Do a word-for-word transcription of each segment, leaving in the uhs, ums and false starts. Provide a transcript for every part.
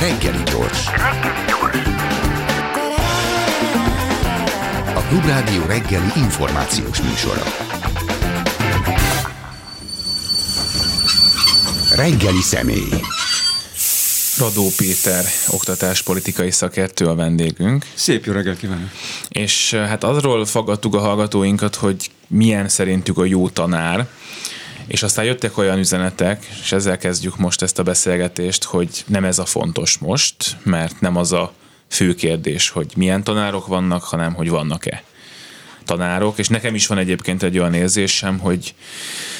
Reggeli gyors. A Klubrádió reggeli információs műsora. Reggeli személy. Radó Péter, oktatáspolitikai szakértő a vendégünk. Szép jó reggelt kívánok! És hát azról faggattuk a hallgatóinkat, hogy milyen szerintük a jó tanár, és aztán jöttek olyan üzenetek, és ezzel kezdjük most ezt a beszélgetést, hogy nem ez a fontos most, mert nem az a fő kérdés, hogy milyen tanárok vannak, hanem hogy vannak-e tanárok, és nekem is van egyébként egy olyan érzésem, hogy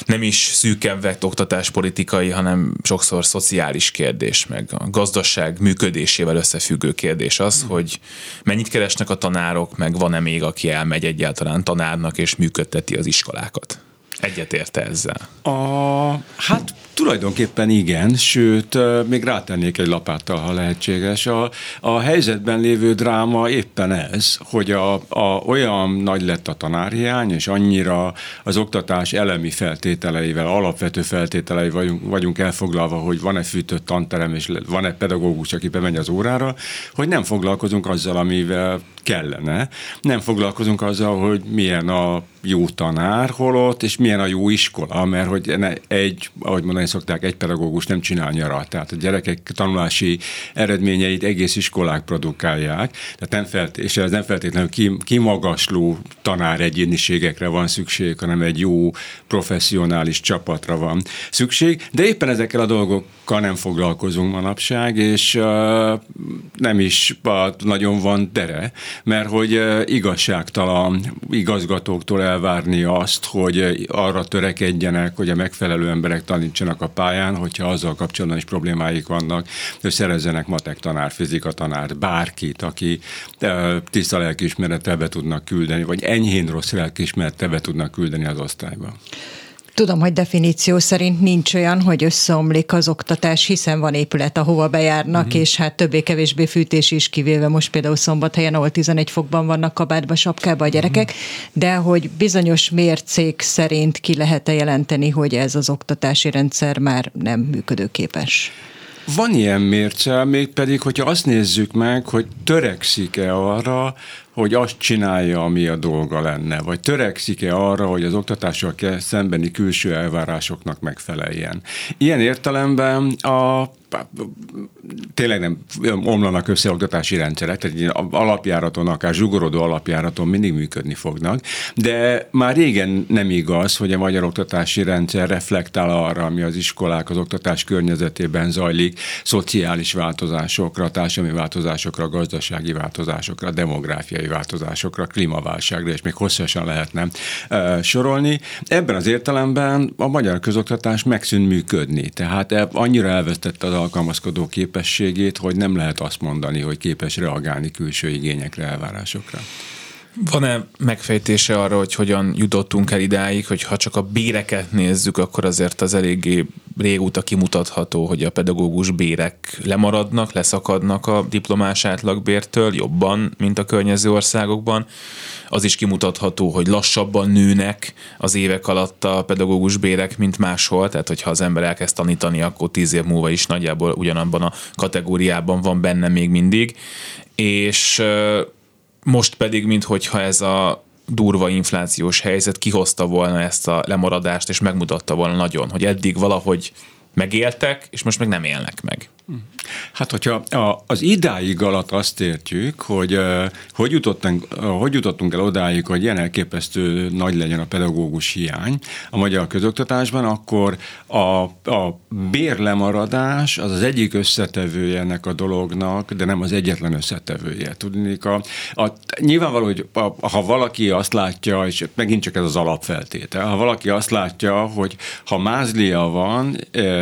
nem is szűken vett oktatáspolitikai, hanem sokszor szociális kérdés, meg a gazdaság működésével összefüggő kérdés az, hogy mennyit keresnek a tanárok, meg van-e még, aki elmegy egyáltalán tanárnak, és működteti az iskolákat. Egyetérte ezzel? A, hát tulajdonképpen igen, sőt, még rátennék egy lapáttal, ha lehetséges. A, a helyzetben lévő dráma éppen ez, hogy a, a, olyan nagy lett a tanárhiány, és annyira az oktatás elemi feltételeivel, alapvető feltételei vagyunk, vagyunk elfoglalva, hogy van-e fűtött tanterem, és van-e pedagógus, aki bemegy az órára, hogy nem foglalkozunk azzal, amivel kellene. Nem foglalkozunk azzal, hogy milyen a jó tanár holott, és milyen a jó iskola, mert hogy egy, ahogy mondani szokták, egy pedagógus nem csinál nyarat. Tehát a gyerekek tanulási eredményeit egész iskolák produkálják, tehát nem felt- és ez nem feltétlenül kimagasló tanár egyéniségekre van szükség, hanem egy jó professzionális csapatra van szükség, de éppen ezekkel a dolgokkal nem foglalkozunk manapság, és uh, nem is uh, nagyon van tere, mert hogy uh, igazságtalan igazgatóktól elvárni azt, hogy arra törekedjenek, hogy a megfelelő emberek tanítsanak a pályán, hogyha azzal kapcsolatban is problémáik vannak, hogy szerezzenek matek tanár, fizika tanár, bárkit, aki uh, tiszta lelkiismerettel be tudnak küldeni, vagy enyhén rossz lelkiismerettel be tudnak küldeni az osztályba. Tudom, hogy definíció szerint nincs olyan, hogy összeomlik az oktatás, hiszen van épület, ahova bejárnak, mm-hmm. és hát többé-kevésbé fűtés is, kivéve most például Szombathelyen, ahol tizenegy fokban vannak kabátba, sapkába a gyerekek, mm-hmm. de hogy bizonyos mércék szerint ki lehet-e jelenteni, hogy ez az oktatási rendszer már nem működőképes? Van ilyen mérce, mégpedig, hogyha azt nézzük meg, hogy törekszik-e arra, hogy azt csinálja, ami a dolga lenne, vagy törekszik-e arra, hogy az oktatással szembeni külső elvárásoknak megfeleljen. Ilyen értelemben a, tényleg nem omlanak össze oktatási rendszerek, tehát alapjáraton, akár zsugorodó alapjáraton mindig működni fognak, de már régen nem igaz, hogy a magyar oktatási rendszer reflektál arra, ami az iskolák, az oktatás környezetében zajlik, szociális változásokra, társadalmi változásokra, gazdasági változásokra, demográfiai változásokra, klímaválságra, és még hosszasan lehetne e, sorolni. Ebben az értelemben a magyar közoktatás megszűnt működni, tehát annyira elvesztette az alkalmazkodó képességét, hogy nem lehet azt mondani, hogy képes reagálni külső igényekre, elvárásokra. Van-e megfejtése arra, hogy hogyan jutottunk el idáig, hogy ha csak a béreket nézzük, akkor azért az eléggé régóta kimutatható, hogy a pedagógus bérek lemaradnak, leszakadnak a diplomás átlagbértől jobban, mint a környező országokban. Az is kimutatható, hogy lassabban nőnek az évek alatt a pedagógus bérek, mint máshol, tehát hogyha az ember elkezd tanítani, akkor tíz év múlva is nagyjából ugyanabban a kategóriában van benne még mindig, és most pedig, minthogyha ez a durva inflációs helyzet kihozta volna ezt a lemaradást, és megmutatta volna nagyon, hogy eddig valahogy megéltek, és most meg nem élnek meg. Hát, hogyha az idáig alatt azt értjük, hogy hogy jutottunk, hogy jutottunk el odáig, hogy ilyen elképesztő nagy legyen a pedagógus hiány a magyar közoktatásban, akkor a, a bérlemaradás az az egyik összetevője ennek a dolognak, de nem az egyetlen összetevője. Tudnék, a, a, nyilvánvaló, hogy a, ha valaki azt látja, és megint csak ez az alapfeltétel, ha valaki azt látja, hogy ha mázlia van,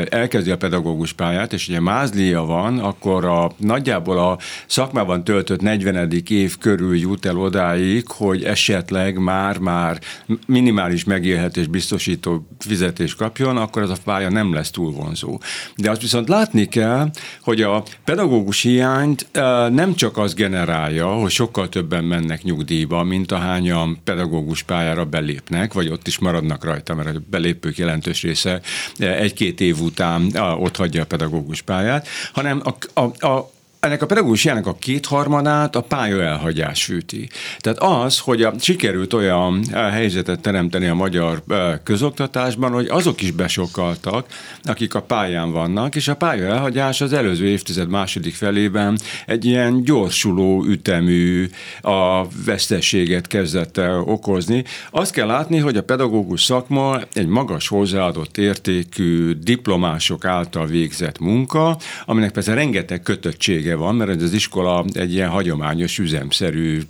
elkezdi a pedagógus pályát, és ugye mázlia van, akkor a, nagyjából a szakmában töltött negyvenedik év körül jut el odáig, hogy esetleg már-már minimális megélhetés biztosító fizetés kapjon, akkor ez a pálya nem lesz túl vonzó. De azt viszont látni kell, hogy a pedagógus hiányt nem csak az generálja, hogy sokkal többen mennek nyugdíjba, mint ahányan pedagógus pályára belépnek, vagy ott is maradnak rajta, mert a belépők jelentős része egy-két év után otthagyja a pedagógus pályát, hanem a, a, a ennek a pedagógusiának a kétharmadát a pályaelhagyás fűti. Tehát az, hogy a, sikerült olyan helyzetet teremteni a magyar közoktatásban, hogy azok is besokkaltak, akik a pályán vannak, és a pályaelhagyás az előző évtized második felében egy ilyen gyorsuló ütemű a veszteséget kezdett el okozni. Azt kell látni, hogy a pedagógus szakma egy magas hozzáadott értékű diplomások által végzett munka, aminek persze rengeteg kötöttsége van, mert az iskola egy ilyen hagyományos, üzemszerű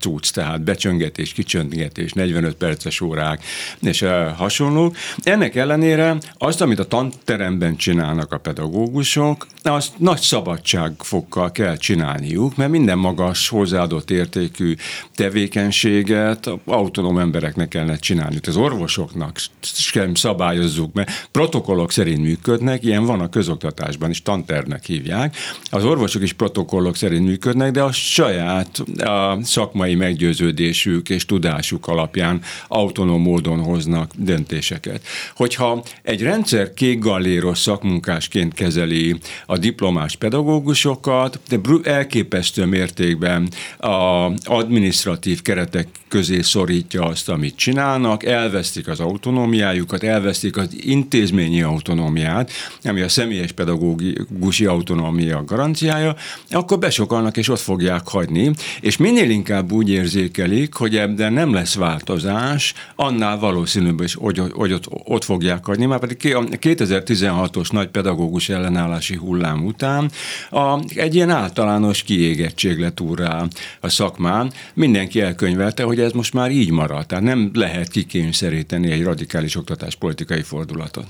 cucc, tehát becsöngetés, kicsöngetés, negyvenöt perces órák és hasonlók. Ennek ellenére azt, amit a tanteremben csinálnak a pedagógusok, azt nagy szabadságfokkal kell csinálniuk, mert minden magas, hozzáadott értékű tevékenységet autonóm embereknek kellene csinálni. Az orvosoknak sem szabályozzuk, mert protokollok szerint működnek, ilyen van a közoktatásban is, tantervnek hívják. Az orvosok és protokollok szerint működnek, de a saját a szakmai meggyőződésük és tudásuk alapján autonóm módon hoznak döntéseket. Hogyha egy rendszer kékgalléros szakmunkásként kezeli a diplomás pedagógusokat, de elképesztő mértékben a adminisztratív keretek közé szorítja azt, amit csinálnak, elvesztik az autonómiájukat, elvesztik az intézményi autonómiát, ami a személyes pedagógusi autonómia garanciája, akkor besokalnak és ott fogják hagyni, és minél inkább úgy érzékelik, hogy ebben nem lesz változás, annál valószínűbb is, hogy ott, ott fogják hagyni, már pedig a kétezer-tizenhatos nagy pedagógus ellenállási hullám után a, egy ilyen általános kiégettség lett úrrá a szakmán, mindenki elkönyvelte, hogy ez most már így marad, tehát nem lehet kikényszeríteni egy radikális oktatáspolitikai fordulatot.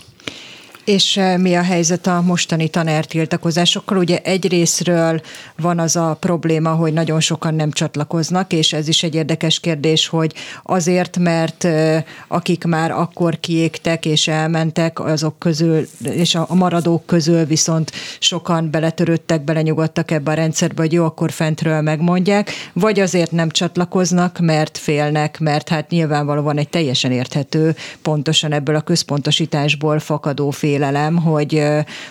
És mi a helyzet a mostani tanártiltakozásokkal? Ugye egy részről van az a probléma, hogy nagyon sokan nem csatlakoznak, és ez is egy érdekes kérdés, hogy azért, mert akik már akkor kiégtek és elmentek, azok közül, és a maradók közül viszont sokan beletörődtek, belenyugodtak ebbe a rendszerbe, hogy jó, akkor fentről megmondják, vagy azért nem csatlakoznak, mert félnek, mert hát nyilvánvalóan egy teljesen érthető, pontosan ebből a központosításból fakadó fél, hogy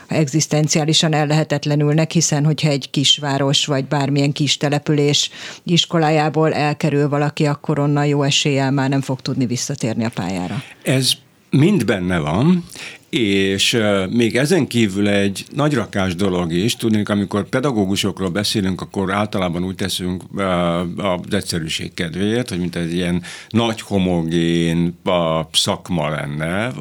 egzisztenciálisan ellehetetlenülnek, hiszen hogyha egy kisváros vagy bármilyen kis település iskolájából elkerül valaki, akkor onnan jó eséllyel már nem fog tudni visszatérni a pályára. Ez mind benne van, és még ezen kívül egy nagy rakás dolog is, tudnék, amikor pedagógusokról beszélünk, akkor általában úgy teszünk az egyszerűség kedvéért, hogy mint egy ilyen nagy homogén szakma lenne,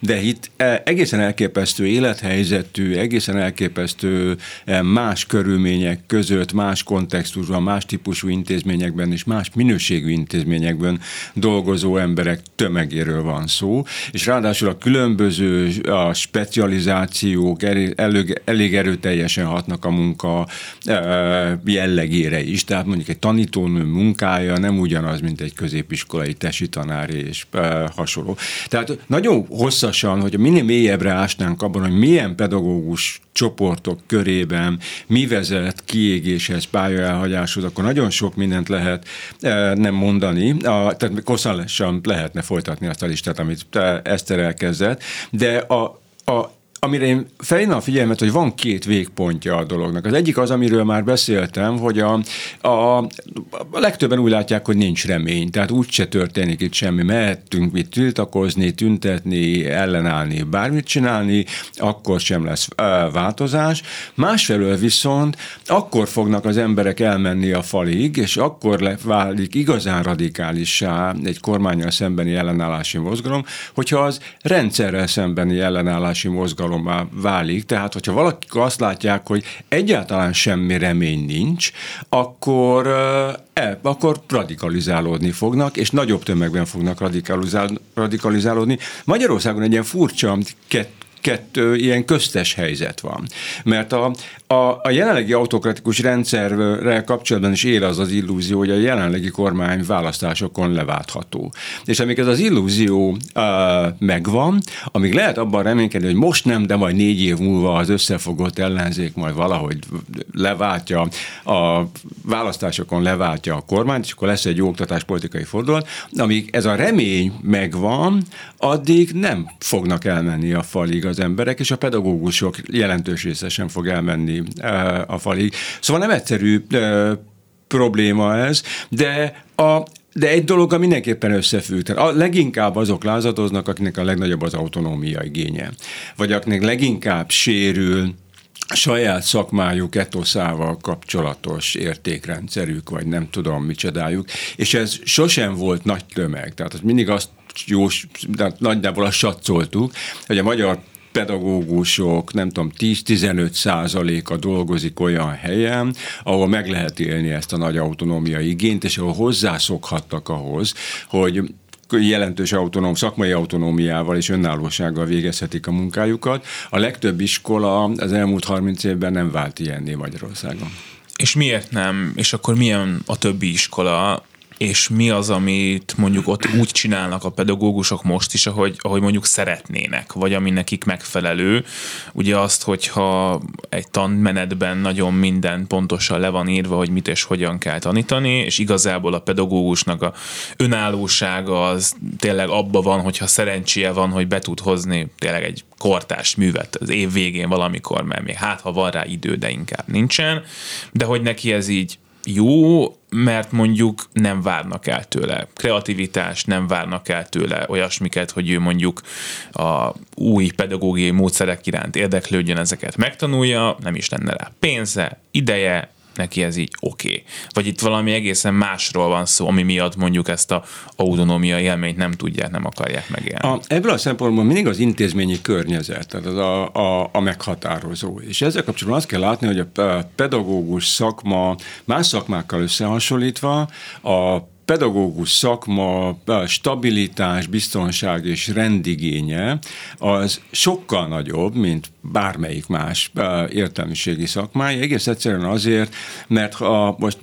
de itt egészen elképesztő élethelyzetű, egészen elképesztő más körülmények között, más kontextusban, más típusú intézményekben és más minőségű intézményekben dolgozó emberek tömegéről van szó, és ráadásul a különböző a specializációk elég, elég erőteljesen hatnak a munka jellegére is. Tehát mondjuk egy tanítónő munkája nem ugyanaz, mint egy középiskolai tesi tanári és hasonló. Tehát nagyon hosszasan, hogy minél mélyebbre ásnánk abban, hogy milyen pedagógus csoportok körében mi vezet kiégéshez, pályaelhagyáshoz, akkor nagyon sok mindent lehet nem mondani. A, tehát hosszan lehetne folytatni azt a listát, amit Eszter elkezdett, de a, a, amire én felhívnám a figyelmet, hogy van két végpontja a dolognak. Az egyik az, amiről már beszéltem, hogy a, a, a legtöbben úgy látják, hogy nincs remény, tehát úgyse történik itt semmi, mehetünk mit tiltakozni, tüntetni, ellenállni, bármit csinálni, akkor sem lesz ö, változás. Másfelől viszont akkor fognak az emberek elmenni a falig, és akkor le, válik igazán radikálissá egy kormánnyal szembeni ellenállási mozgalom, hogyha az rendszerrel szembeni ellenállási mozgalom válik, tehát hogyha valakik azt látják, hogy egyáltalán semmi remény nincs, akkor, e, akkor radikalizálódni fognak, és nagyobb tömegben fognak radikalizál, radikalizálódni. Magyarországon egy ilyen furcsa kett, kettő ilyen köztes helyzet van. Mert a, a, a jelenlegi autokratikus rendszerrel kapcsolatban is él az az illúzió, hogy a jelenlegi kormány választásokon leváltható. És amíg ez az illúzió uh, megvan, amíg lehet abban reménykedni, hogy most nem, de majd négy év múlva az összefogott ellenzék majd valahogy leváltja, a választásokon leváltja a kormányt, és akkor lesz egy jó oktatáspolitikai fordulat. Amíg ez a remény megvan, addig nem fognak elmenni a falig az emberek, és a pedagógusok jelentős része sem fog elmenni a falig. Szóval nem egyszerű probléma ez, de a De egy dologgal mindenképpen összefügg. Tehát a leginkább azok lázadoznak, akinek a legnagyobb az autonómia igénye. Vagy akinek leginkább sérül a saját szakmájuk etoszával kapcsolatos értékrendszerük, vagy nem tudom micsodájuk. És ez sosem volt nagy tömeg. Tehát mindig azt jó, nagyjából azt satszoltuk, hogy a magyar pedagógusok, nem tudom, tíz-tizenöt százaléka dolgozik olyan helyen, ahol meg lehet élni ezt a nagy autonómiai igényt, és ahol hozzászokhattak ahhoz, hogy jelentős autonóm, szakmai autonómiával és önállósággal végezhetik a munkájukat. A legtöbb iskola az elmúlt harminc évben nem vált ilyenné Magyarországon. És miért nem? És akkor milyen a többi iskola? És mi az, amit mondjuk ott úgy csinálnak a pedagógusok most is, ahogy, ahogy mondjuk szeretnének, vagy ami nekik megfelelő. Ugye azt, hogyha egy tanmenetben nagyon minden pontosan le van írva, hogy mit és hogyan kell tanítani, és igazából a pedagógusnak a önállósága az tényleg abban van, hogyha szerencséje van, hogy be tud hozni tényleg egy kortárs művet az év végén valamikor, mert még hát, ha van rá idő, de inkább nincsen, de hogy neki ez így jó, mert mondjuk nem várnak el tőle kreativitást, nem várnak el tőle olyasmiket, hogy ő mondjuk a új pedagógiai módszerek iránt érdeklődjön, ezeket megtanulja, nem is lenne rá pénze, ideje, neki ez így oké. Okay. Vagy itt valami egészen másról van szó, ami miatt mondjuk ezt a autonómia élményt nem tudják, nem akarják megélni. A, ebből a szempontból mindig az intézményi környezet, tehát az a, a, a meghatározó. És ezzel kapcsolatban azt kell látni, hogy a pedagógus szakma más szakmákkal összehasonlítva a pedagógus szakma stabilitás, biztonság és rendigénye az sokkal nagyobb, mint bármelyik más értelmiségi szakmája. Egész egyszerűen azért, mert a, most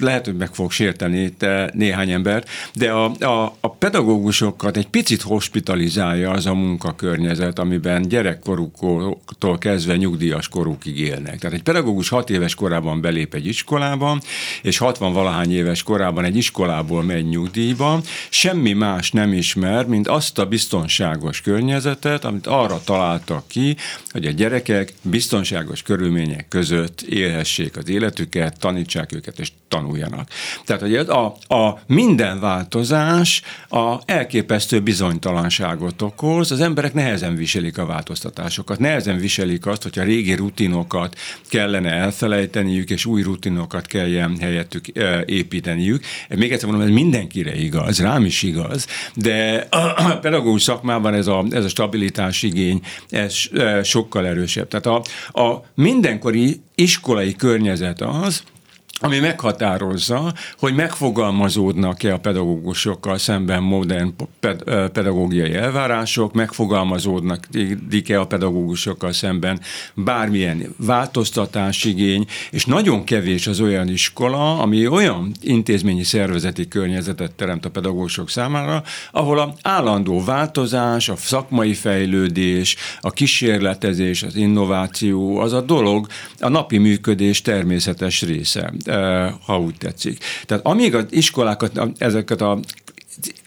lehet, hogy meg fog sérteni néhány embert, de a, a, a pedagógusokat egy picit hospitalizálja az a munkakörnyezet, amiben gyerekkoruktól kezdve nyugdíjas korukig élnek. Tehát egy pedagógus hat éves korában belép egy iskolába, és hatvan-valahány éves korában egy iskolából megy nyugdíjba, semmi más nem ismer, mint azt a biztonságos környezetet, amit arra találtak ki, hogy a gyerekek biztonságos körülmények között élhessék az életüket, tanítsák őket és tanuljanak. Tehát, hogy a, a minden változás a elképesztő bizonytalanságot okoz, az emberek nehezen viselik a változtatásokat, nehezen viselik azt, hogy a régi rutinokat kellene elfelejteniük, és új rutinokat kelljen helyettük építeniük. Még egyszer mondom, ez mindenkire igaz, rám is igaz, de a pedagógus szakmában ez a, ez a stabilitás igény, ez sokkal erősebb. Tehát a, a mindenkori iskolai környezet az, ami meghatározza, hogy megfogalmazódnak-e a pedagógusokkal szemben modern pedagógiai elvárások, megfogalmazódnak-e a pedagógusokkal szemben bármilyen változtatásigény, és nagyon kevés az olyan iskola, ami olyan intézményi szervezeti környezetet teremt a pedagógusok számára, ahol az állandó változás, a szakmai fejlődés, a kísérletezés, az innováció, az a dolog a napi működés természetes része, ha úgy tetszik. Tehát amíg az iskolákat, ezeket a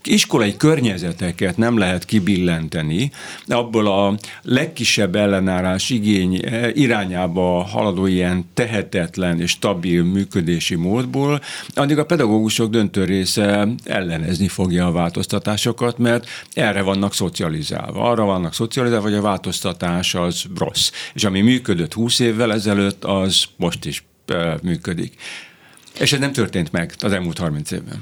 iskolai környezeteket nem lehet kibillenteni, abból a legkisebb ellenállás igény irányába haladó ilyen tehetetlen és stabil működési módból, addig a pedagógusok döntő része ellenezni fogja a változtatásokat, mert erre vannak szocializálva. Arra vannak szocializálva, hogy a változtatás az rossz. És ami működött húsz évvel ezelőtt, az most is működik. És ez nem történt meg az elmúlt harminc évben.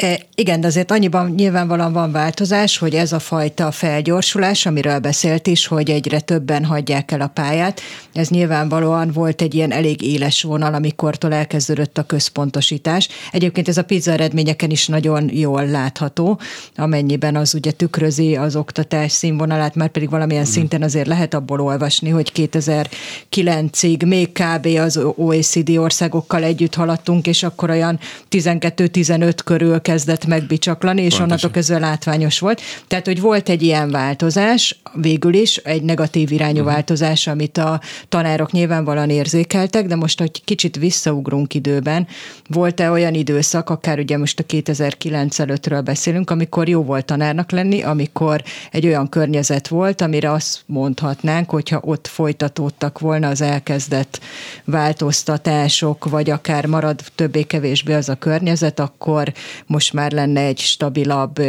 E, igen, de azért annyiban nyilvánvalóan van változás, hogy ez a fajta felgyorsulás, amiről beszélt is, hogy egyre többen hagyják el a pályát, ez nyilvánvalóan volt egy ilyen elég éles vonal, amikortól elkezdődött a központosítás. Egyébként ez a PISA eredményeken is nagyon jól látható, amennyiben az ugye tükrözi az oktatás színvonalát, már pedig valamilyen mm. szinten azért lehet abból olvasni, hogy kétezer-kilencig még kb. Az o e cé dé országokkal együtt haladtunk, és akkor olyan tizenkettő-tizenöt körül kezdett megbicsaklani, és pontosan. Onnantól kezdve látványos volt. Tehát, hogy volt egy ilyen változás, végül is egy negatív irányú uh-huh. változás, amit a tanárok nyilvánvalóan érzékeltek, de most, hogy kicsit visszaugrunk időben, volt-e olyan időszak, akár ugye most a kétezer-kilenc előttről beszélünk, amikor jó volt tanárnak lenni, amikor egy olyan környezet volt, amire azt mondhatnánk, hogyha ott folytatódtak volna az elkezdett változtatások, vagy akár marad többé-kevésbé az a környezet, akkor most már lenne egy stabilabb,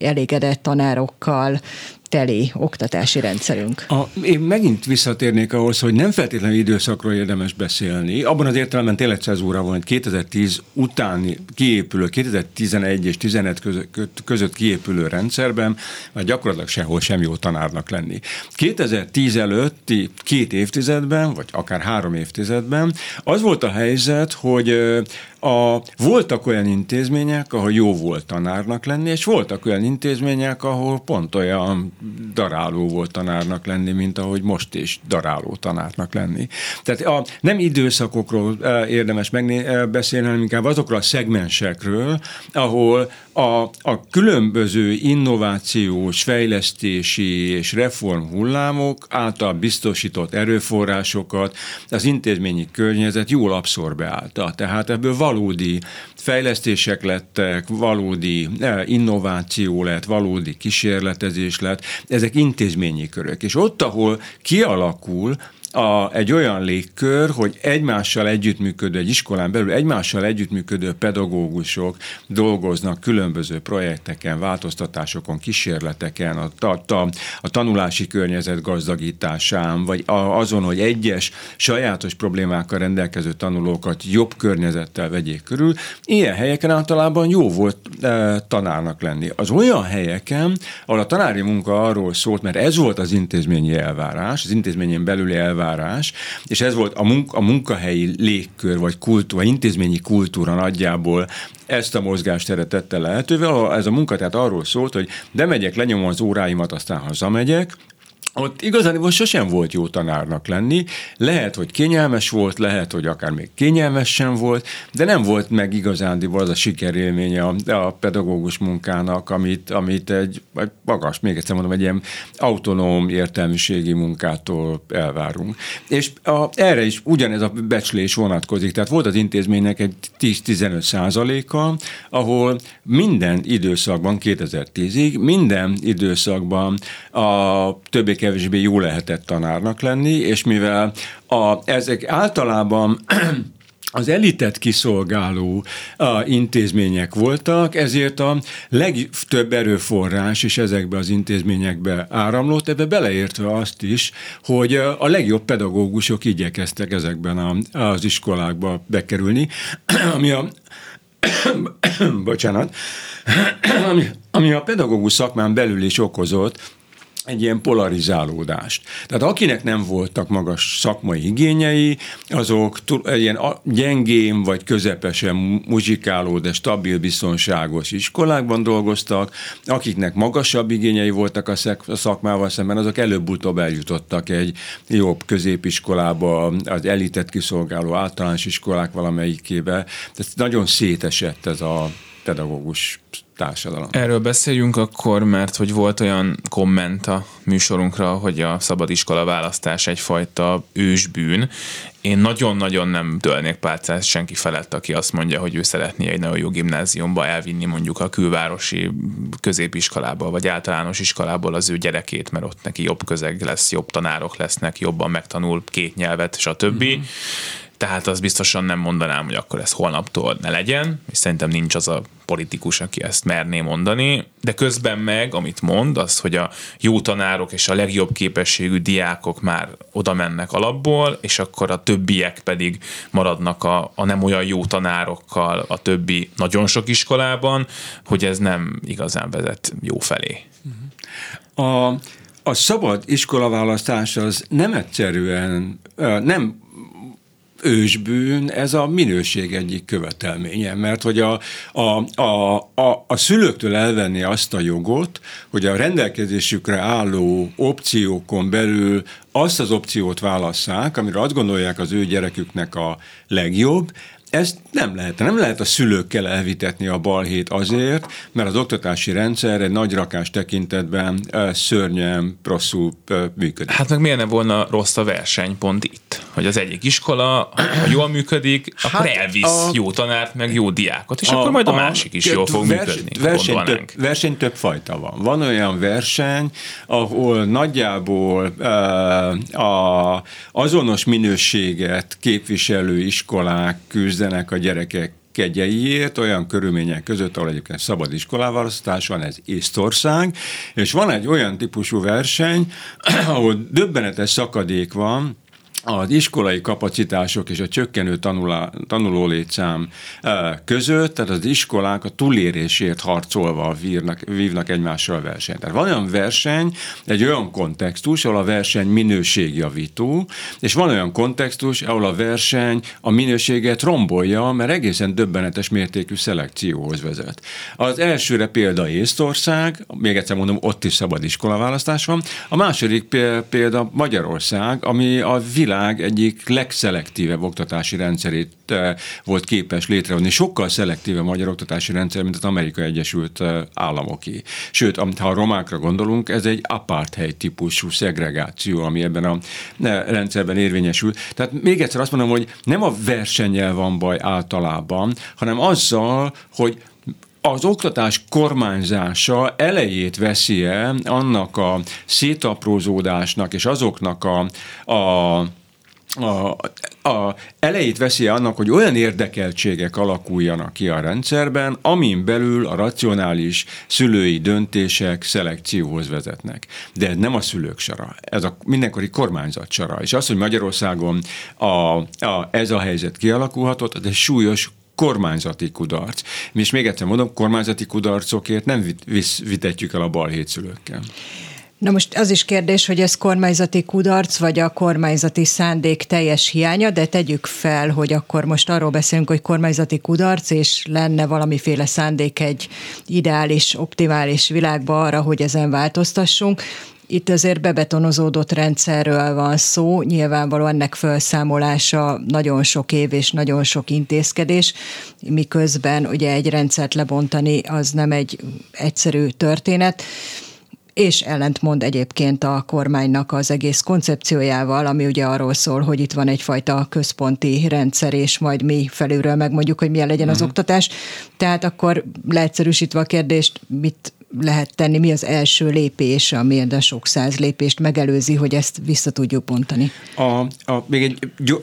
elégedett tanárokkal teli oktatási rendszerünk. A, én megint visszatérnék ahhoz, hogy nem feltétlenül időszakról érdemes beszélni. Abban az értelemben tényleg cezúra van, hogy kétezer-tíz után kiépülő, kétezer-tizenegy és tizenöt között kiépülő rendszerben már gyakorlatilag sehol sem jó tanárnak lenni. kétezer-tíz előtti két évtizedben, vagy akár három évtizedben az volt a helyzet, hogy A, voltak olyan intézmények, ahol jó volt tanárnak lenni, és voltak olyan intézmények, ahol pont olyan daráló volt tanárnak lenni, mint ahogy most is daráló tanárnak lenni. Tehát a, nem időszakokról érdemes megné- beszélni, hanem inkább azokról a szegmensekről, ahol a, a különböző innovációs, fejlesztési és reform hullámok által biztosított erőforrásokat az intézményi környezet jól abszorbeálta. Tehát ebből valódi fejlesztések lettek, valódi innováció lett, valódi kísérletezés lett, ezek intézményi körök. És ott, ahol kialakul A, egy olyan légkör, hogy egymással együttműködő, egy iskolán belül egymással együttműködő pedagógusok dolgoznak különböző projekteken, változtatásokon, kísérleteken, a, a, a tanulási környezet gazdagításán, vagy a, azon, hogy egyes sajátos problémákkal rendelkező tanulókat jobb környezettel vegyék körül. Ilyen helyeken általában jó volt e, tanárnak lenni. Az olyan helyeken, ahol a tanári munka arról szólt, mert ez volt az intézményi elvárás, az intézményen belüli elvárás, Elvárás, és ez volt a, munka, a munkahelyi légkör, vagy kultúra, intézményi kultúra nagyjából ezt a mozgásteret tette lehetővé. Ez a munka tehát arról szólt, hogy de megyek, lenyomom az óráimat, aztán hazamegyek. Ott igazából sosem volt jó tanárnak lenni, lehet, hogy kényelmes volt, lehet, hogy akár még kényelmes sem volt, de nem volt meg igazándiból az a sikerélménye a, a pedagógus munkának, amit, amit egy, vagy magas, még egyszer mondom, egy ilyen autonóm értelmiségi munkától elvárunk. És a, erre is ugyanez a becslés vonatkozik, tehát volt az intézménynek egy tíz-tizenöt százaléka, ahol minden időszakban, kétezer-tízig, minden időszakban a többé kevésbé jó lehetett tanárnak lenni, és mivel a, ezek általában az elitet kiszolgáló a, intézmények voltak, ezért a legtöbb erőforrás is ezekbe az intézményekbe áramlott, ebbe beleértve azt is, hogy a legjobb pedagógusok igyekeztek ezekben a, az iskolákba bekerülni, ami a bocsánat, ami, ami a pedagógus szakmán belül is okozott egy ilyen polarizálódást. Tehát akinek nem voltak magas szakmai igényei, azok ilyen gyengén vagy közepesen muzsikáló, de stabil, biztonságos iskolákban dolgoztak, akiknek magasabb igényei voltak a szakmával szemben, azok előbb-utóbb eljutottak egy jobb középiskolába, az elitet kiszolgáló általános iskolák valamelyikébe. Tehát nagyon szétesett ez a pedagógus társadalom. Erről beszéljünk akkor, mert hogy volt olyan komment a műsorunkra, hogy a szabadiskola választás egyfajta ősbűn. Én nagyon-nagyon nem dőlnék pálcát senki felett, aki azt mondja, hogy ő szeretné egy nagyon jó gimnáziumba elvinni mondjuk a külvárosi középiskolába, vagy általános iskolából az ő gyerekét, mert ott neki jobb közeg lesz, jobb tanárok lesznek, jobban megtanul két nyelvet, stb. Mm-hmm. Tehát azt biztosan nem mondanám, hogy akkor ez holnaptól ne legyen, és szerintem nincs az a politikus, aki ezt merné mondani, de közben meg, amit mond, az, hogy a jó tanárok és a legjobb képességű diákok már oda mennek alapból, és akkor a többiek pedig maradnak a, a nem olyan jó tanárokkal a többi nagyon sok iskolában, hogy ez nem igazán vezet jó felé. A, a szabad iskolaválasztás az nem egyszerűen, nem ősbűn, ez a minőség egyik követelménye, mert hogy a, a, a, a, a szülőktől elvenni azt a jogot, hogy a rendelkezésükre álló opciókon belül azt az opciót válasszák, amire azt gondolják az ő gyereküknek a legjobb, Ezt nem lehet. Nem lehet a szülőkkel elvitetni a balhét azért, mert az oktatási rendszer egy nagy rakás tekintetben szörnyen rosszul működik. Hát meg miért nem volna rossz a verseny pont itt? Hogy az egyik iskola, ha jól működik, akkor hát elvisz a, jó tanárt, meg jó diákot, és a, akkor majd a, a másik is jól fog vers, működni. Verseny több, verseny több fajta van. Van olyan verseny, ahol nagyjából uh, a azonos minőséget képviselő iskolák küzd a gyerekek kegyeiért olyan körülmények között, ahol egyébként szabad iskoláválasztás van, ez Észtország, és van egy olyan típusú verseny, ahol döbbenetes szakadék van az iskolai kapacitások és a csökkenő tanulá, tanuló létszám között, tehát az iskolák a túlérésért harcolva vívnak, vívnak egymással a versenyt. Tehát van olyan verseny, egy olyan kontextus, ahol a verseny minőségjavító, és van olyan kontextus, ahol a verseny a minőséget rombolja, mert egészen döbbenetes mértékű szelekcióhoz vezet. Az elsőre példa Észtország, még egyszer mondom, ott is szabad iskolaválasztás van, a második példa Magyarország, ami a világ egyik legszelektívebb oktatási rendszerét volt képes létrehozni. Sokkal szelektívebb magyar oktatási rendszer, mint az Amerikai Egyesült Államoké. Sőt, ha a romákra gondolunk, ez egy apartheid típusú szegregáció, ami ebben a rendszerben érvényesül. Tehát még egyszer azt mondom, hogy nem a versennyel van baj általában, hanem azzal, hogy az oktatás kormányzása elejét veszi el annak a szétaprózódásnak és azoknak a, a, a A elejét veszi annak, hogy olyan érdekeltségek alakuljanak ki a rendszerben, amin belül a racionális szülői döntések szelekcióhoz vezetnek. De ez nem a szülők sara, ez a mindenkori kormányzat sara. És az, hogy Magyarországon a, a, ez a helyzet kialakulhatott, ez egy súlyos kormányzati kudarc. És még egyszer mondom, kormányzati kudarcokért nem vit, visz, vitetjük el a balhét szülőkkel. Na most az is kérdés, hogy ez kormányzati kudarc, vagy a kormányzati szándék teljes hiánya, de tegyük fel, hogy akkor most arról beszélünk, hogy kormányzati kudarc, és lenne valamiféle szándék egy ideális, optimális világba arra, hogy ezen változtassunk. Itt azért bebetonozódott rendszerről van szó, nyilvánvalóan ennek felszámolása nagyon sok év és nagyon sok intézkedés, miközben ugye egy rendszert lebontani az nem egy egyszerű történet, és ellentmond egyébként a kormánynak az egész koncepciójával, ami ugye arról szól, hogy itt van egyfajta központi rendszer, és majd mi felülről megmondjuk, hogy milyen legyen az uh-huh. oktatás. Tehát akkor leegyszerűsítve a kérdést, mit lehet tenni, mi az első lépés, ami a sok száz lépést megelőzi, hogy ezt vissza tudjuk bontani. A, a, még egy... Gyó,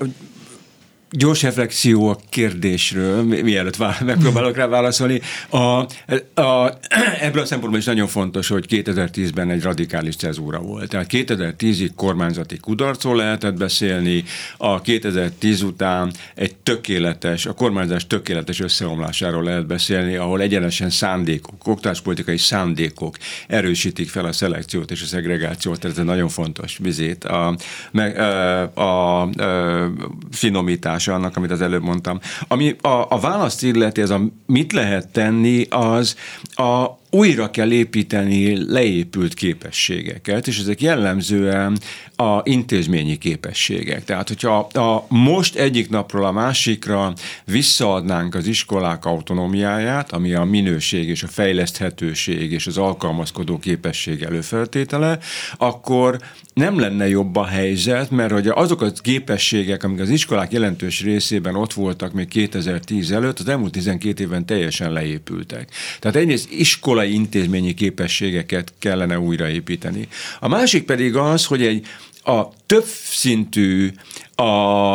Gyors reflexió a kérdésről, mielőtt vá- megpróbálok rá válaszolni. A, a, ebből a szempontból is nagyon fontos, hogy kétezer-tízben egy radikális cezúra volt. Tehát kétezer-tízig kormányzati kudarcról lehetett beszélni, a kétezer-tíz után egy tökéletes, a kormányzás tökéletes összeomlásáról lehet beszélni, ahol egyenesen szándékok, oktatáspolitikai szándékok erősítik fel a szelekciót és a szegregációt. Ez egy nagyon fontos vizét. A, a, a, a finomítás annak, amit az előbb mondtam. Ami a, a választ illeti, ez a mit lehet tenni, az a újra kell építeni leépült képességeket, és ezek jellemzően a intézményi képességek. Tehát, hogyha a most egyik napról a másikra visszaadnánk az iskolák autonómiáját, ami a minőség és a fejleszthetőség és az alkalmazkodó képesség előfeltétele, akkor nem lenne jobb a helyzet, mert hogy azok a képességek, amik az iskolák jelentős részében ott voltak még kétezer-tíz előtt, az elmúlt tizenkét évben teljesen leépültek. Tehát egyrészt iskolai intézményi képességeket kellene újraépíteni. A másik pedig az, hogy egy a többszintű, a,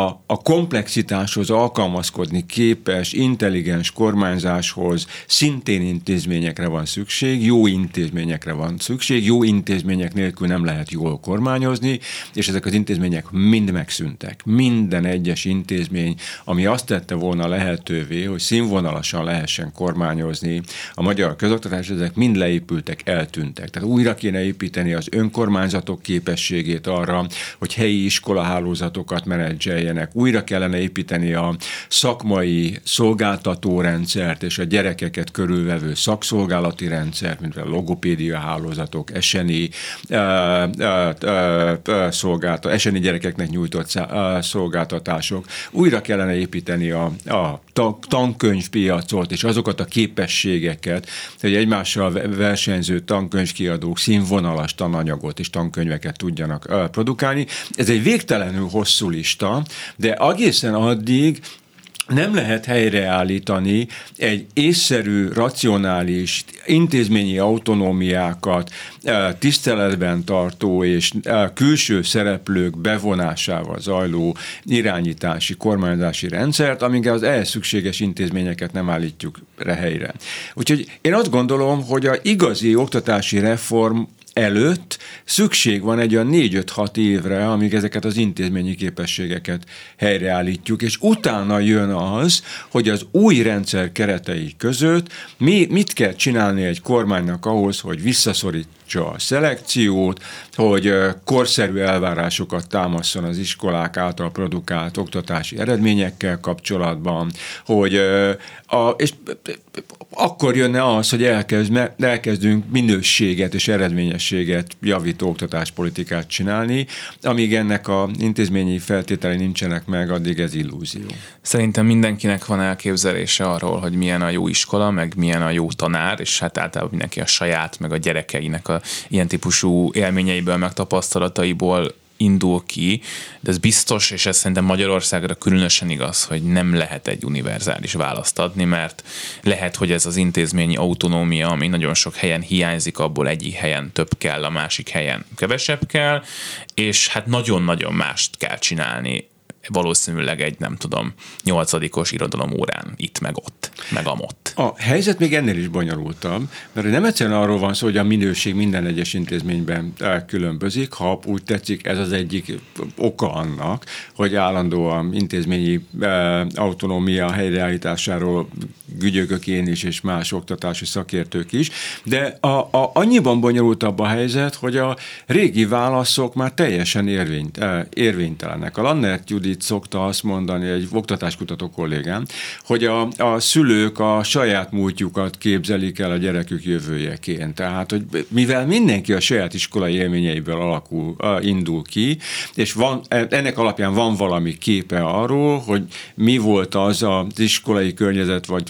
a komplexitáshoz alkalmazkodni képes, intelligens kormányzáshoz szintén intézményekre van szükség, jó intézményekre van szükség, jó intézmények nélkül nem lehet jól kormányozni, és ezek az intézmények mind megszűntek. Minden egyes intézmény, ami azt tette volna lehetővé, hogy színvonalasan lehessen kormányozni a magyar közoktatás, ezek mind leépültek, eltűntek. Tehát újra kéne építeni az önkormányzatok képességét arra, hogy helyi iskolahálózatokat menedzseljenek. Újra kellene építeni a szakmai szolgáltatórendszert és a gyerekeket körülvevő szakszolgálati rendszert, mint a logopédia hálózatok, eseni, ö, ö, ö, szolgáltat, eseni gyerekeknek nyújtott szá, ö, szolgáltatások. Újra kellene építeni a, a tankönyvpiacot és azokat a képességeket, hogy egymással versenyző tankönyvkiadók színvonalas tananyagot és tankönyveket tudjanak produkálni. Ez egy végtelenül hosszú lista, de egészen addig nem lehet helyreállítani egy észszerű, racionális, intézményi autonómiákat tiszteletben tartó és külső szereplők bevonásával zajló irányítási, kormányzási rendszert, amíg az ehhez szükséges intézményeket nem állítjuk helyre. Úgyhogy én azt gondolom, hogy az igazi oktatási reform előtt szükség van egy olyan négy-öt-hat évre, amíg ezeket az intézményi képességeket helyreállítjuk, és utána jön az, hogy az új rendszer keretei között mi, mit kell csinálni egy kormánynak ahhoz, hogy visszaszorítsa a szelekciót, hogy korszerű elvárásokat támaszson az iskolák által produkált oktatási eredményekkel kapcsolatban, hogy a, és akkor jönne az, hogy elkezd, elkezdünk minőséget és eredményes javító oktatáspolitikát csinálni, amíg ennek a intézményi feltételei nincsenek meg, addig ez illúzió. Szerintem mindenkinek van elképzelése arról, hogy milyen a jó iskola, meg milyen a jó tanár, és hát általában mindenki a saját, meg a gyerekeinek a ilyen típusú élményeiből, meg tapasztalataiból indul ki, de ez biztos, és ez szerintem Magyarországra különösen igaz, hogy nem lehet egy univerzális választ adni, mert lehet, hogy ez az intézményi autonómia, ami nagyon sok helyen hiányzik, abból egyik helyen több kell, a másik helyen kevesebb kell, és hát nagyon-nagyon mást kell csinálni valószínűleg egy, nem tudom, nyolcadikos irodalom órán, itt meg ott, meg amott. A helyzet még ennél is bonyolultabb, mert nem egyszerűen arról van szó, hogy a minőség minden egyes intézményben különbözik, ha úgy tetszik, ez az egyik oka annak, hogy állandóan intézményi autonómia helyreállításáról gügyögök én is, és más oktatási szakértők is, de a, a, annyiban bonyolultabb a helyzet, hogy a régi válaszok már teljesen érvényt, érvénytelenek. A Lannert Judit szokta azt mondani, egy oktatáskutató kollégám, hogy a, a szülők a saját múltjukat képzelik el a gyerekük jövőjeként. Tehát, hogy mivel mindenki a saját iskolai élményeiből alakul, indul ki, és van, ennek alapján van valami képe arról, hogy mi volt az az iskolai környezet, vagy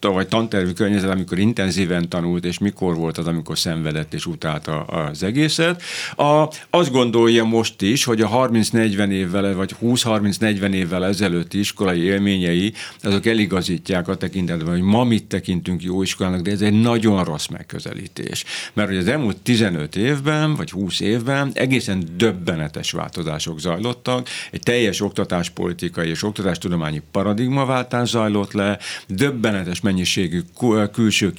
vagy tantervi környezet, amikor intenzíven tanult, és mikor volt az, amikor szenvedett és utálta az egészet. A, azt gondolja most is, hogy a harminc-negyven évvel, vagy húsz-harminc-negyven évvel ezelőtti iskolai élményei, azok eligazítják a tekintetben, hogy ma mit tekintünk jó iskolának, de ez egy nagyon rossz megközelítés. Mert hogy az elmúlt tizenöt évben, vagy húsz évben egészen döbbenetes változások zajlottak, egy teljes oktatáspolitikai és oktatástudományi paradigmaváltás zajlott le, döbbenetes mennyiségű külső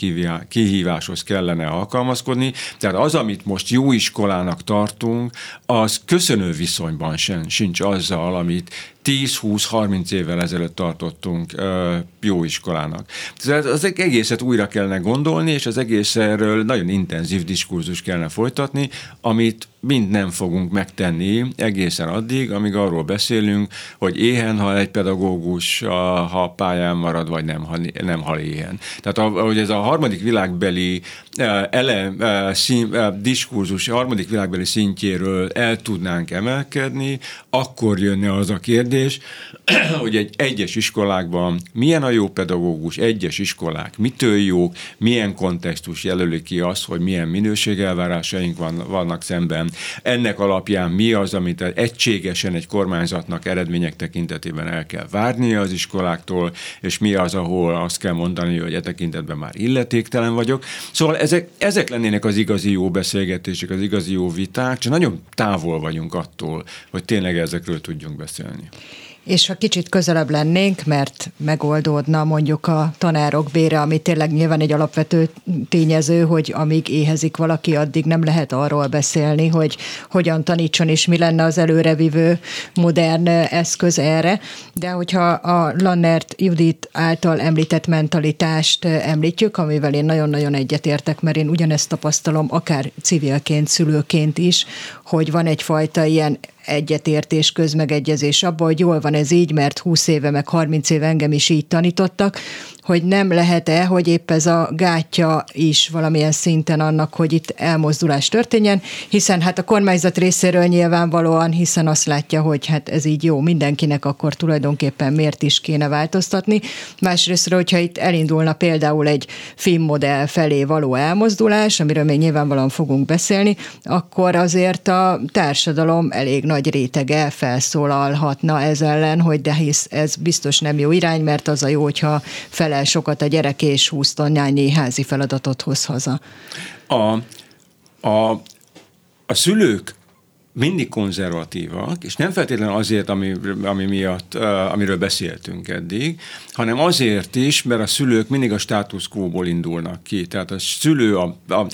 kihíváshoz kellene alkalmazkodni, tehát az, amit most jó iskolának tartunk, az köszönő viszonyban sem sincs azzal, amit tíz-húsz-harminc évvel ezelőtt tartottunk ö, jó iskolának. Tehát az egészet újra kellene gondolni, és az egész erről nagyon intenzív diskurzus kellene folytatni, amit mind nem fogunk megtenni egészen addig, amíg arról beszélünk, hogy éhen hal egy pedagógus, ha pályán marad, vagy nem, ha, nem hal éhen. Tehát ahogy ez a harmadik világbeli elem, szín, diskurzus, a harmadik világbeli szintjéről el tudnánk emelkedni, akkor jönne az a kérdés, hogy egy egyes iskolákban milyen a jó pedagógus, egyes iskolák mitől jók, milyen kontextus jelöli ki azt, hogy milyen minőségelvárásaink van, vannak szemben. Ennek alapján mi az, amit egységesen egy kormányzatnak eredmények tekintetében el kell várnia az iskoláktól, és mi az, ahol azt kell mondani, hogy e tekintetben már illetéktelen vagyok. Szóval ezek, ezek lennének az igazi jó beszélgetések, az igazi jó viták, csak nagyon távol vagyunk attól, hogy tényleg ezekről tudjunk beszélni. És ha kicsit közelebb lennénk, mert megoldódna mondjuk a tanárok bére, ami tényleg nyilván egy alapvető tényező, hogy amíg éhezik valaki, addig nem lehet arról beszélni, hogy hogyan tanítson, és mi lenne az előrevívő modern eszköz erre. De hogyha a Lannert Judit által említett mentalitást említjük, amivel én nagyon-nagyon egyetértek, mert én ugyanezt tapasztalom, akár civilként, szülőként is, hogy van egyfajta ilyen egyetértés, közmegegyezés abban, hogy jól van ez így, mert húsz éve, meg harminc éve engem is így tanítottak, hogy nem lehet-e, hogy épp ez a gátja is valamilyen szinten annak, hogy itt elmozdulás történjen, hiszen hát a kormányzat részéről nyilvánvalóan, hiszen azt látja, hogy hát ez így jó mindenkinek, akkor tulajdonképpen miért is kéne változtatni. Másrésztről, hogyha itt elindulna például egy filmmodell felé való elmozdulás, amiről még nyilvánvalóan fogunk beszélni, akkor azért a társadalom elég nagy rétege felszólalhatna ez ellen, hogy de hisz ez biztos nem jó irány, mert az a jó, hogyha fel sokat a gyerek és húsz tonnányi házi feladatot hoz haza. A, a, a szülők mindig konzervatívak, és nem feltétlenül azért, ami, ami miatt, uh, amiről beszéltünk eddig, hanem azért is, mert a szülők mindig a status quo-ból indulnak ki. Tehát a szülő a, a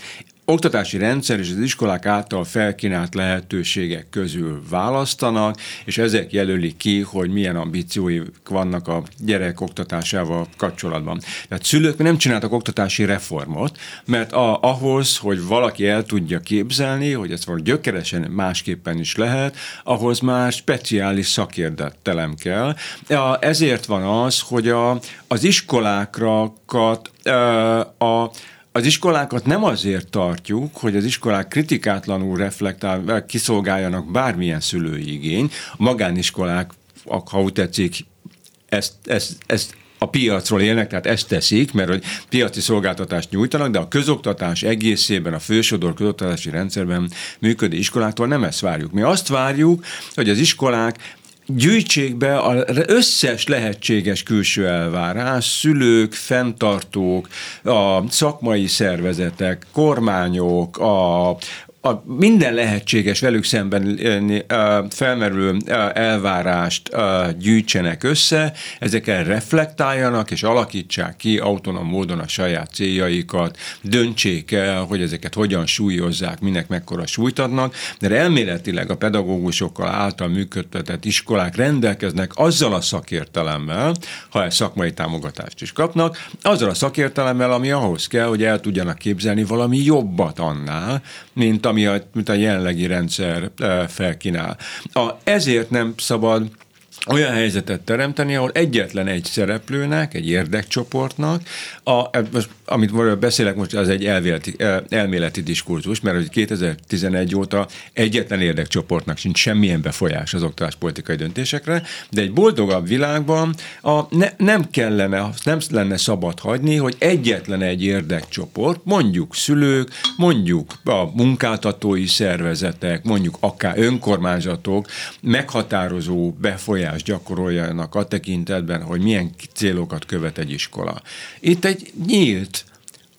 oktatási rendszer és az iskolák által felkínált lehetőségek közül választanak, és ezek jelölik ki, hogy milyen ambícióik vannak a gyerek oktatásával kapcsolatban. Tehát szülők nem csináltak oktatási reformot, mert a, ahhoz, hogy valaki el tudja képzelni, hogy ezt valami gyökeresen másképpen is lehet, ahhoz már speciális szakértelem kell. Ezért van az, hogy a, az iskolákrakat a Az iskolákat nem azért tartjuk, hogy az iskolák kritikátlanul reflektál, kiszolgáljanak bármilyen szülői igény. A magániskolák, ha úgy tetszik, ezt, ezt, ezt a piacról élnek, tehát ezt teszik, mert hogy piaci szolgáltatást nyújtanak, de a közoktatás egészében, a fősodor közoktatási rendszerben működő iskoláktól nem ezt várjuk. Mi azt várjuk, hogy az iskolák gyűjtsék be az összes lehetséges külső elvárás, szülők, fenntartók, a szakmai szervezetek, kormányok, a, a minden lehetséges velük szemben felmerülő elvárást gyűjtsenek össze, ezekkel reflektáljanak és alakítsák ki autonóm módon a saját céljaikat, döntsék el, hogy ezeket hogyan súlyozzák, minek mekkora súlyt adnak, de elméletileg a pedagógusokkal által működtetett iskolák rendelkeznek azzal a szakértelemmel, ha egy szakmai támogatást is kapnak, azzal a szakértelemmel, ami ahhoz kell, hogy el tudjanak képzelni valami jobbat annál, mint ami a, mint a jelenlegi rendszer felkínál. A, ezért nem szabad olyan helyzetet teremteni, ahol egyetlen egy szereplőnek, egy érdekcsoportnak, a, most, amit beszélek most, az egy elvéleti, elméleti diskurzus, mert kétezer-tizenegy óta egyetlen érdekcsoportnak sincs semmilyen befolyás az oktatáspolitikai döntésekre, de egy boldogabb világban a, ne, nem kellene, nem lenne szabad hagyni, hogy egyetlen egy érdekcsoport, mondjuk szülők, mondjuk a munkáltatói szervezetek, mondjuk akár önkormányzatok meghatározó befolyás gyakoroljanak a tekintetben, hogy milyen célokat követ egy iskola. Itt egy nyílt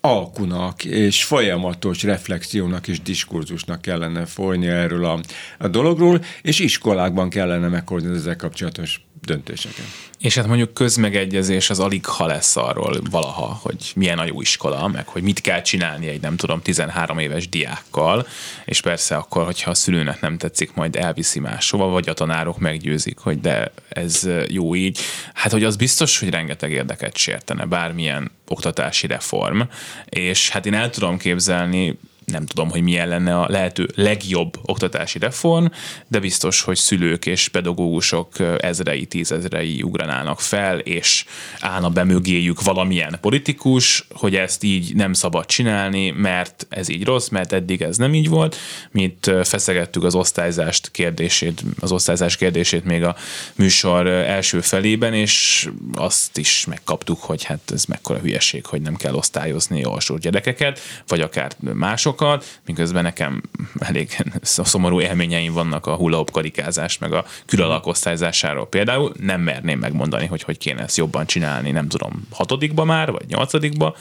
alkunak és folyamatos reflexiónak és diskurzusnak kellene folyni erről a, a dologról, és iskolákban kellene meghozni ezzel kapcsolatos döntéseket. És hát mondjuk közmegegyezés az alig ha lesz arról valaha, hogy milyen a jó iskola, meg hogy mit kell csinálni egy nem tudom tizenhárom éves diákkal, és persze akkor, hogyha a szülőnek nem tetszik, majd elviszi máshova, vagy a tanárok meggyőzik, hogy de ez jó így. Hát, hogy az biztos, hogy rengeteg érdeket sértene bármilyen oktatási reform, és hát én el tudom képzelni, nem tudom, hogy milyen lenne a lehető legjobb oktatási reform, de biztos, hogy szülők és pedagógusok ezrei, tízezrei ugranának fel, és állna be mögéjük valamilyen politikus, hogy ezt így nem szabad csinálni, mert ez így rossz, mert eddig ez nem így volt. Mi itt feszegettük az osztályzást kérdését, az osztályzás kérdését még a műsor első felében, és azt is megkaptuk, hogy hát ez mekkora hülyeség, hogy nem kell osztályozni alsó gyerekeket, vagy akár mások, miközben nekem elég szomorú élményeim vannak a hula-hopp karikázás, meg a külalak osztályzásáról például. Nem merném megmondani, hogy hogy kéne ezt jobban csinálni, nem tudom, hatodikba már, vagy nyolcadikba,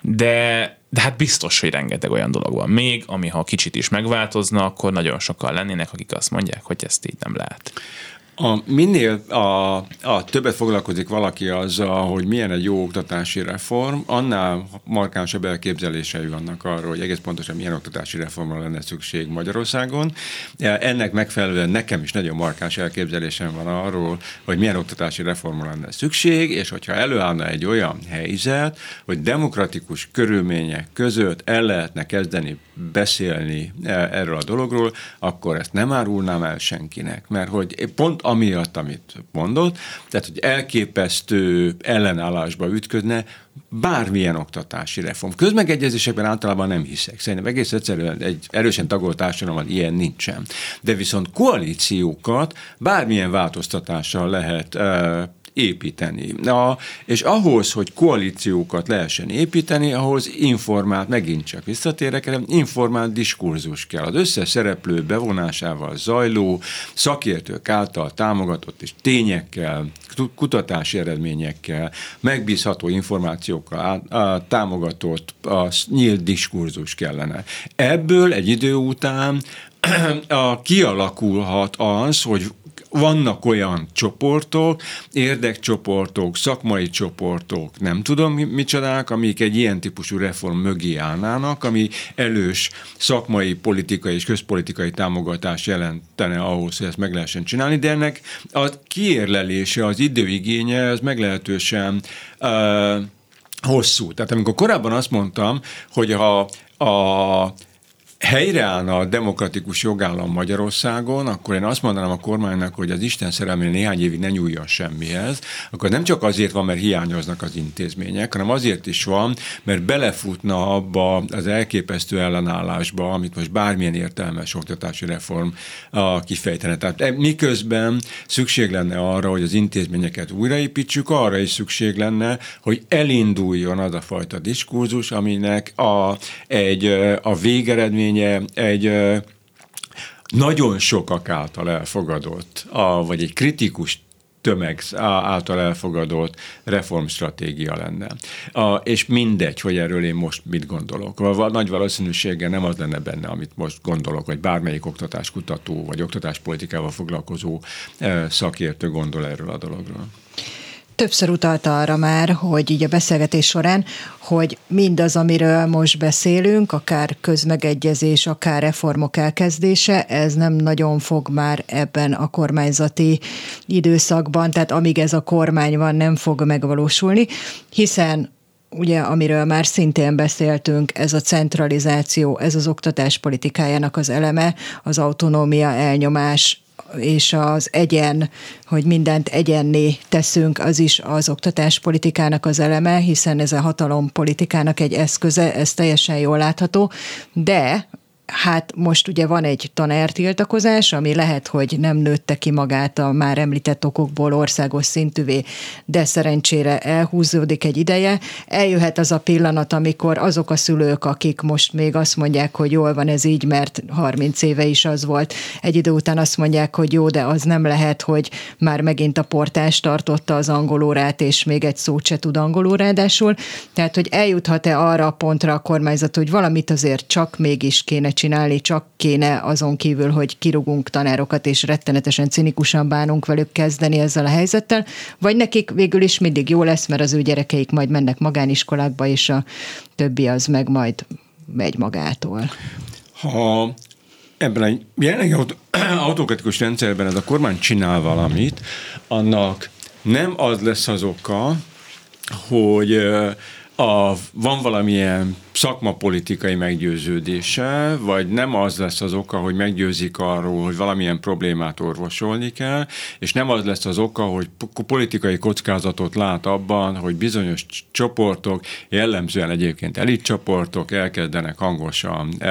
de, de hát biztos, hogy rengeteg olyan dolog van még, ami ha kicsit is megváltozna, akkor nagyon sokan lennének, akik azt mondják, hogy ezt így nem lehet. A, minél a, a többet foglalkozik valaki azzal, hogy milyen egy jó oktatási reform, annál markánsabb elképzelései vannak arról, hogy egész pontosan milyen oktatási reformra lenne szükség Magyarországon. Ennek megfelelően nekem is nagyon markáns elképzelésem van arról, hogy milyen oktatási reformra lenne szükség, és hogyha előállna egy olyan helyzet, hogy demokratikus körülmények között el lehetne kezdeni beszélni erről a dologról, akkor ezt nem árulnám el senkinek, mert hogy pont amiatt, amit mondott, tehát, hogy elképesztő ellenállásba ütközne bármilyen oktatási reform. Közmegegyezésekben általában nem hiszek. Szerintem egész egyszerűen egy erősen tagolt társadalomban ilyen nincsen. De viszont koalíciókat bármilyen változtatással lehet uh, építeni. Na, és ahhoz, hogy koalíciókat lehessen építeni, ahhoz informált, megint csak visszatérek, informált diskurzus kell. Az összes szereplő bevonásával zajló, szakértők által támogatott és tényekkel, kutatási eredményekkel, megbízható információkkal át, á, támogatott a nyílt diskurzus kellene. Ebből egy idő után a, kialakulhat az, hogy vannak olyan csoportok, érdekcsoportok, szakmai csoportok, nem tudom micsodák, amik egy ilyen típusú reform mögé állnának, ami elős szakmai, politikai és közpolitikai támogatás jelentene ahhoz, hogy ezt meg lehessen csinálni, de ennek a kiérlelése, az időigénye, az meglehetősen uh, hosszú. Tehát amikor korábban azt mondtam, hogy ha a helyreállna a demokratikus jogállam Magyarországon, akkor én azt mondanám a kormánynak, hogy az Isten szerelmére néhány évig ne nyúljon semmihez, akkor nem csak azért van, mert hiányoznak az intézmények, hanem azért is van, mert belefutna abba az elképesztő ellenállásba, amit most bármilyen értelmes oktatási reform kifejtene. Tehát miközben szükség lenne arra, hogy az intézményeket újraépítsük, arra is szükség lenne, hogy elinduljon az a fajta diskurzus, aminek a, egy, a végeredmény egy ö, nagyon sokak által elfogadott, a, vagy egy kritikus tömeg által elfogadott reformstratégia lenne. A, és mindegy, hogy erről én most mit gondolok. A, a nagy valószínűséggel nem az lenne benne, amit most gondolok, vagy bármelyik oktatáskutató, vagy oktatáspolitikával foglalkozó ö, szakértő gondol erről a dologról. Többször utalta arra már, hogy így a beszélgetés során, hogy mindaz, amiről most beszélünk, akár közmegegyezés, akár reformok elkezdése, ez nem nagyon fog már ebben a kormányzati időszakban, tehát amíg ez a kormány van, nem fog megvalósulni, hiszen ugye, amiről már szintén beszéltünk, ez a centralizáció, ez az oktatáspolitikájának az eleme, az autonómia, elnyomás, és az egyen, hogy mindent egyenné teszünk, az is az oktatáspolitikának az eleme, hiszen ez a hatalompolitikának egy eszköze, ez teljesen jól látható, de hát most ugye van egy tanártiltakozás, ami lehet, hogy nem nőtte ki magát a már említett okokból országos szintűvé, de szerencsére elhúzódik egy ideje. Eljöhet az a pillanat, amikor azok a szülők, akik most még azt mondják, hogy jól van ez így, mert harminc éve is az volt, egy idő után azt mondják, hogy jó, de az nem lehet, hogy már megint a portás tartotta az angolórát, és még egy szót se tud angolul ráadásul. Tehát, hogy eljuthat-e arra a pontra a kormányzat, hogy valamit azért csak mégis kéne csinálni, csak kéne azon kívül, hogy kirúgunk tanárokat, és rettenetesen cinikusan bánunk velük, kezdeni ezzel a helyzettel, vagy nekik végül is mindig jó lesz, mert az ő gyerekeik majd mennek magániskolákba, és a többi az meg majd megy magától. Ha ebben a jelenlegi autokratikus rendszerben ez a kormány csinál valamit, annak nem az lesz az oka, hogy A, van valamilyen szakmapolitikai meggyőződése, vagy nem az lesz az oka, hogy meggyőzik arról, hogy valamilyen problémát orvosolni kell, és nem az lesz az oka, hogy politikai kockázatot lát abban, hogy bizonyos csoportok, jellemzően egyébként elitcsoportok elkezdenek hangosan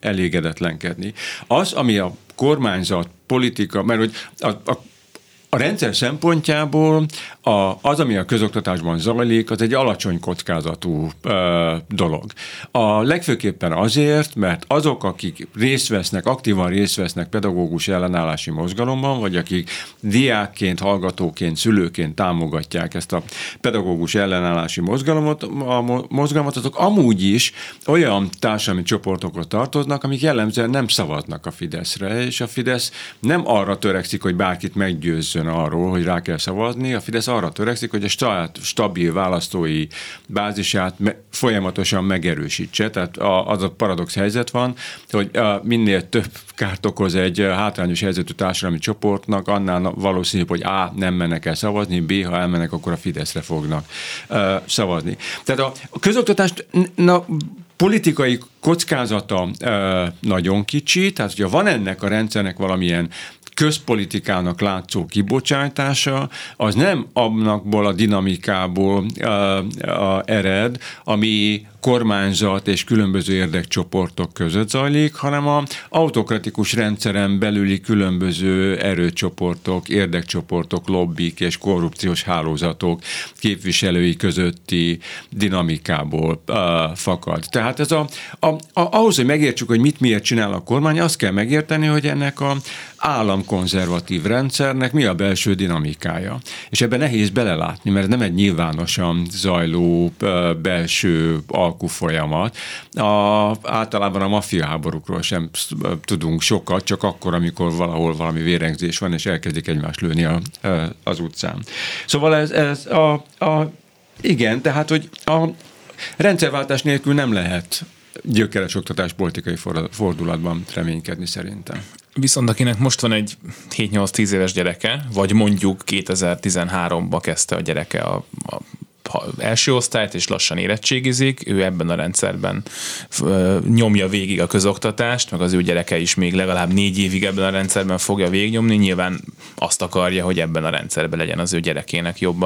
elégedetlenkedni. Az, ami a kormányzat politika, mert hogy a, a A rendszer szempontjából a, az, ami a közoktatásban zajlik, az egy alacsony kockázatú ö, dolog. A legfőképpen azért, mert azok, akik részt vesznek, aktívan részt vesznek pedagógus ellenállási mozgalomban, vagy akik diákként, hallgatóként, szülőként támogatják ezt a pedagógus ellenállási mozgalomot, a mozgalmat, azok amúgy is olyan társadalmi csoportokhoz tartoznak, amik jellemzően nem szavaznak a Fideszre, és a Fidesz nem arra törekszik, hogy bárkit meggyőzzön döntsön arról, hogy rá kell szavazni. A Fidesz arra törekszik, hogy a stabil választói bázisát folyamatosan megerősítse. Tehát az a paradox helyzet van, hogy minél több kárt okoz egy hátrányos helyzetű társadalmi csoportnak, annál valószínűbb, hogy A. nem mennek el szavazni, B. ha elmennek, akkor a Fideszre fognak szavazni. Tehát a közoktatást... Na, politikai kockázata ö, nagyon kicsi, tehát hogyha van ennek a rendszernek valamilyen közpolitikának látszó kibocsátása, az nem abnakból a dinamikából ö, ö, ered, ami kormányzat és különböző érdekcsoportok között zajlik, hanem az autokratikus rendszeren belüli különböző erőcsoportok, érdekcsoportok, lobbik és korrupciós hálózatok képviselői közötti dinamikából uh, fakad. Tehát ez a, a, a, ahhoz, hogy megértsük, hogy mit miért csinál a kormány, azt kell megérteni, hogy ennek az államkonzervatív rendszernek mi a belső dinamikája. És ebben nehéz belelátni, mert nem egy nyilvánosan zajló uh, belső alkufolyamat. A, általában a maffia háborúkról sem tudunk sokat, csak akkor, amikor valahol valami vérengzés van, és elkezdik egymást lőni a, az utcán. Szóval ez, ez a, a... Igen, tehát, hogy a rendszerváltás nélkül nem lehet gyökeres oktatás politikai fordulatban reménykedni szerintem. Viszont akinek most van egy hét-nyolc-tíz éves gyereke, vagy mondjuk kétezer-tizenháromban kezdte a gyereke a, a első osztályt, és lassan érettségizik, ő ebben a rendszerben nyomja végig a közoktatást, meg az ő gyereke is még legalább négy évig ebben a rendszerben fogja végignyomni, nyilván azt akarja, hogy ebben a rendszerben legyen az ő gyerekének jobb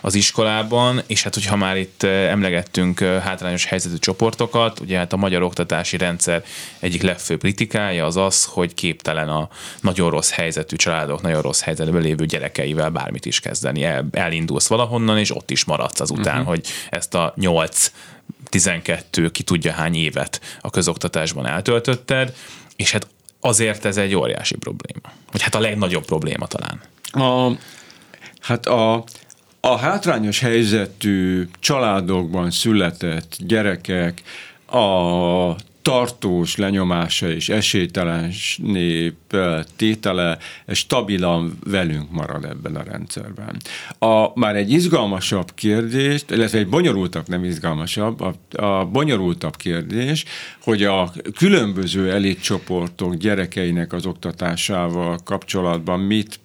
az iskolában, és hát hogyha már itt emlegettünk hátrányos helyzetű csoportokat, ugye hát a magyar oktatási rendszer egyik legfőbb kritikája az az, hogy képtelen a nagyon rossz helyzetű családok, nagyon rossz helyzetben lévő gyerekeivel bármit is kezdeni. El, elindulsz valahonnan, és ott is maradsz azután, uh-huh. hogy ezt a nyolc-tizenkettő, ki tudja hány évet a közoktatásban eltöltötted, és hát azért ez egy óriási probléma. Vagy hát a legnagyobb probléma talán. A, hát a, a hátrányos helyzetű családokban született gyerekek a tartós lenyomása és esélytelenné tétele stabilan velünk marad ebben a rendszerben. A, már egy izgalmasabb kérdés, illetve egy bonyolultabb, nem izgalmasabb, a, a bonyolultabb kérdés, hogy a különböző elitcsoportok gyerekeinek az oktatásával kapcsolatban mit,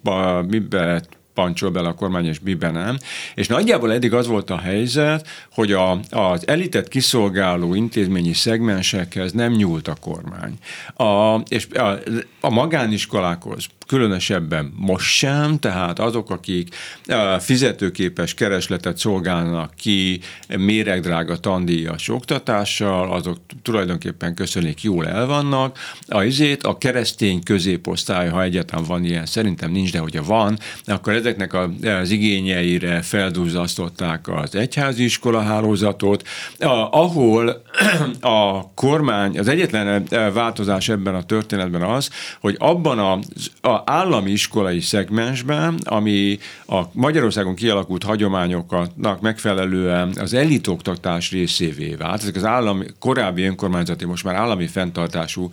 miben pancsol bele a kormány, és miben nem. És nagyjából eddig az volt a helyzet, hogy a, az elitet kiszolgáló intézményi szegmensekhez nem nyúlt a kormány. A, és a, a magániskolákhoz különösebben most sem, tehát azok, akik fizetőképes keresletet szolgálnak ki méregdrága tandíjas oktatással, azok tulajdonképpen köszönik, jól elvannak. A izét a keresztény középosztály, ha egyáltalán van ilyen, szerintem nincs, de hogyha van, akkor ezeknek az igényeire feldúzzasztották az egyházi iskola hálózatot, ahol a kormány, az egyetlen változás ebben a történetben az, hogy abban az a állami iskolai szegmensben, ami a Magyarországon kialakult hagyományoknak megfelelően az elitoktatás részévé vált. Ezek az állami, korábbi önkormányzati, most már állami fenntartású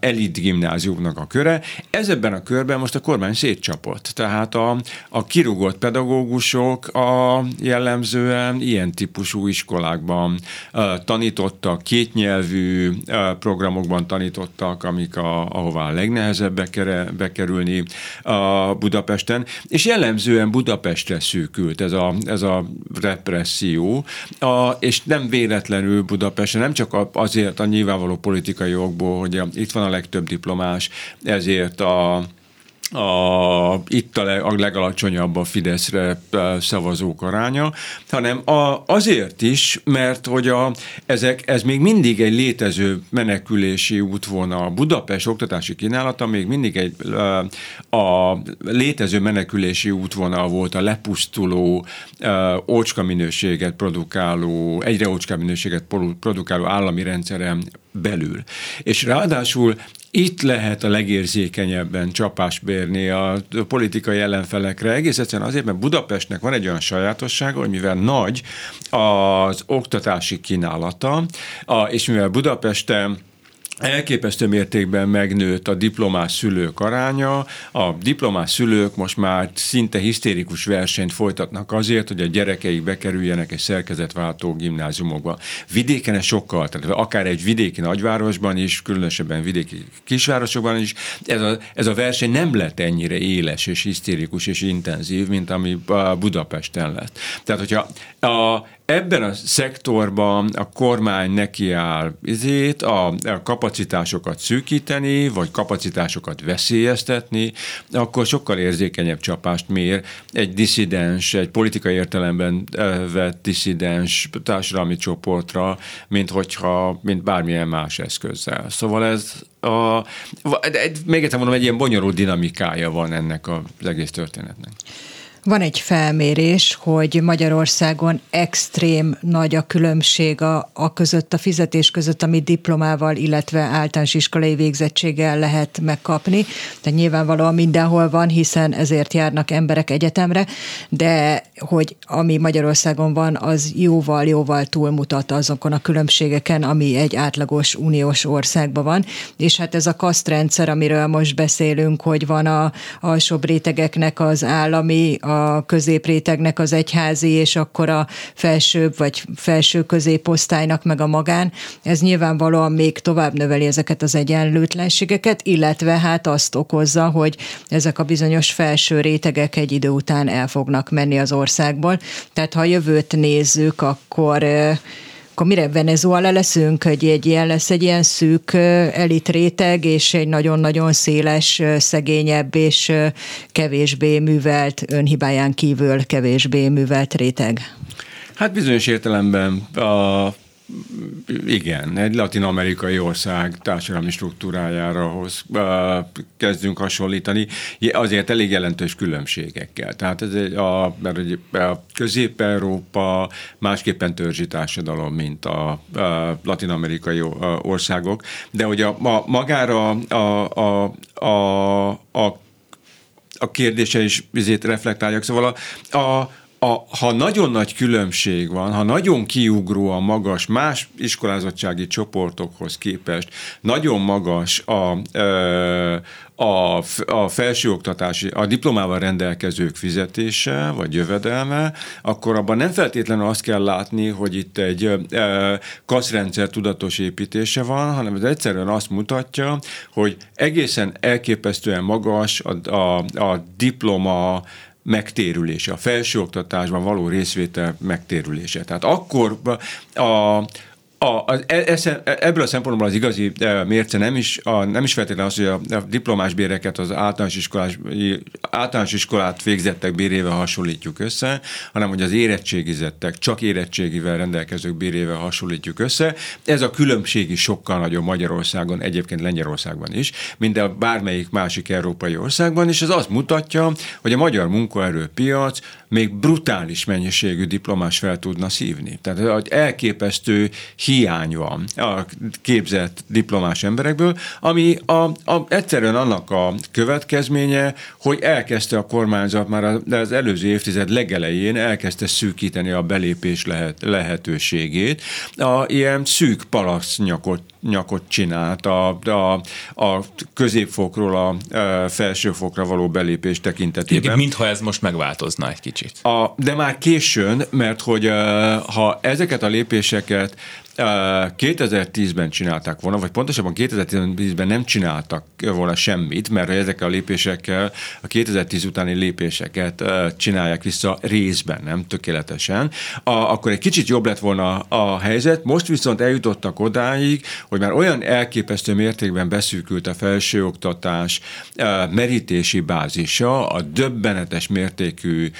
elitgimnáziumnak a köre. Ez ebben a körben most a kormány szétcsapott. Tehát a, a kirúgott pedagógusok a jellemzően ilyen típusú iskolákban tanítottak, kétnyelvű programokban tanítottak, amik a, ahová a legnehezebbek bekerülni a Budapesten, és jellemzően Budapestre szűkült ez a, ez a represszió, a, és nem véletlenül Budapesten, nem csak azért a nyilvánvaló politikai okból, hogy a, itt van a legtöbb diplomás, ezért a A, itt a, leg, a legalacsonyabb a Fideszre szavazók aránya, hanem a, azért is, mert hogy a, ezek, ez még mindig egy létező menekülési útvonal. A Budapest oktatási kínálata még mindig egy a, a létező menekülési útvonal volt a lepusztuló, a, ócska minőséget produkáló, egyre ócska minőséget produkáló állami rendszeren belül. És ráadásul itt lehet a legérzékenyebben csapást bérni a politikai ellenfelekre, egész egyszerűen azért, mert Budapestnek van egy olyan sajátossága, hogy mivel nagy az oktatási kínálata, és mivel Budapesten elképesztő mértékben megnőtt a diplomás szülők aránya. A diplomás szülők most már szinte hisztérikus versenyt folytatnak azért, hogy a gyerekeik bekerüljenek egy szerkezetváltó gimnáziumokba. Vidéken ez sokkal, tehát akár egy vidéki nagyvárosban is, különösebben vidéki kisvárosokban is, ez a, ez a verseny nem lett ennyire éles és hisztérikus és intenzív, mint ami Budapesten lett. Tehát, hogyha a ebben a szektorban a kormány nekiáll izét, a kapacitásokat szűkíteni, vagy kapacitásokat veszélyeztetni, akkor sokkal érzékenyebb csapást mér egy diszidens, egy politikai értelemben vett diszidens társadalmi csoportra, mint hogyha, mint bármilyen más eszközzel. Szóval ez a, még egyszer mondom, egy ilyen bonyolult dinamikája van ennek az egész történetnek. Van egy felmérés, hogy Magyarországon extrém nagy a különbség a, a között, a fizetés között, amit diplomával, illetve általános iskolai végzettséggel lehet megkapni. Tehát nyilvánvalóan mindenhol van, hiszen ezért járnak emberek egyetemre, de hogy ami Magyarországon van, az jóval-jóval túlmutat azokon a különbségeken, ami egy átlagos uniós országban van. És hát ez a kasztrendszer, amiről most beszélünk, hogy van a alsóbb rétegeknek az állami, a középrétegnek az egyházi, és akkor a felsőbb vagy felső középosztálynak meg a magán. Ez nyilvánvalóan még tovább növeli ezeket az egyenlőtlenségeket, illetve hát azt okozza, hogy ezek a bizonyos felső rétegek egy idő után el fognak menni az országból. Tehát ha a jövőt nézzük, akkor... akkor mire Venezuela leszünk, hogy egy ilyen lesz egy ilyen szűk elit réteg, és egy nagyon-nagyon széles, szegényebb és kevésbé művelt, önhibáján kívül kevésbé művelt réteg? Hát bizonyos értelemben a igen, egy latin-amerikai ország társadalmi struktúrájára hoz, kezdünk hasonlítani, azért elég jelentős különbségekkel. Tehát ez egy, a, mert a Közép-Európa másképpen törzsi társadalom, mint a, a latin-amerikai országok, de hogy a, a, magára a, a, a, a, a kérdése is ezért reflektáljak, szóval a, a A, ha nagyon nagy különbség van, ha nagyon kiugróan magas más iskolázottsági csoportokhoz képest, nagyon magas a, a, a felsőoktatási, a diplomával rendelkezők fizetése, vagy jövedelme, akkor abban nem feltétlenül azt kell látni, hogy itt egy kaszrendszer tudatos építése van, hanem ez egyszerűen azt mutatja, hogy egészen elképesztően magas a, a, a diploma megtérülése, a felsőoktatásban való részvétel megtérülése. Tehát akkor a A, az, ebből a szempontból az igazi mérce nem is, a, nem is feltétlenül az, hogy a diplomás béreket az általános, iskolás, általános iskolát végzettek bérével hasonlítjuk össze, hanem hogy az érettségizettek, csak érettségivel rendelkezők bérével hasonlítjuk össze. Ez a különbség is sokkal nagyobb Magyarországon, egyébként Lengyelországban is, mint a bármelyik másik európai országban, és ez azt mutatja, hogy a magyar munkaerőpiac még brutális mennyiségű diplomás fel tudna szívni. Tehát elképesztő hiány van a képzett diplomás emberekből, ami a, a, egyszerűen annak a következménye, hogy elkezdte a kormányzat már az előző évtized legelején elkezdte szűkíteni a belépés lehet, lehetőségét. A, ilyen szűk palacnyakot nyakot csinált a, a, a középfokról a, a felsőfokra való belépés tekintetében. Igen, mintha ez most megváltozna egy kicsit. A, de már későn, mert hogy ha ezeket a lépéseket kétezer-tízben csinálták volna, vagy pontosabban kétezer-tízben nem csináltak volna semmit, mert ezekkel a lépésekkel, a kétezer-tíz utáni lépéseket csinálják vissza részben, nem tökéletesen, a, akkor egy kicsit jobb lett volna a helyzet, most viszont eljutottak odáig, hogy már olyan elképesztő mértékben beszűkült a felsőoktatás merítési bázisa, a döbbenetes mértékű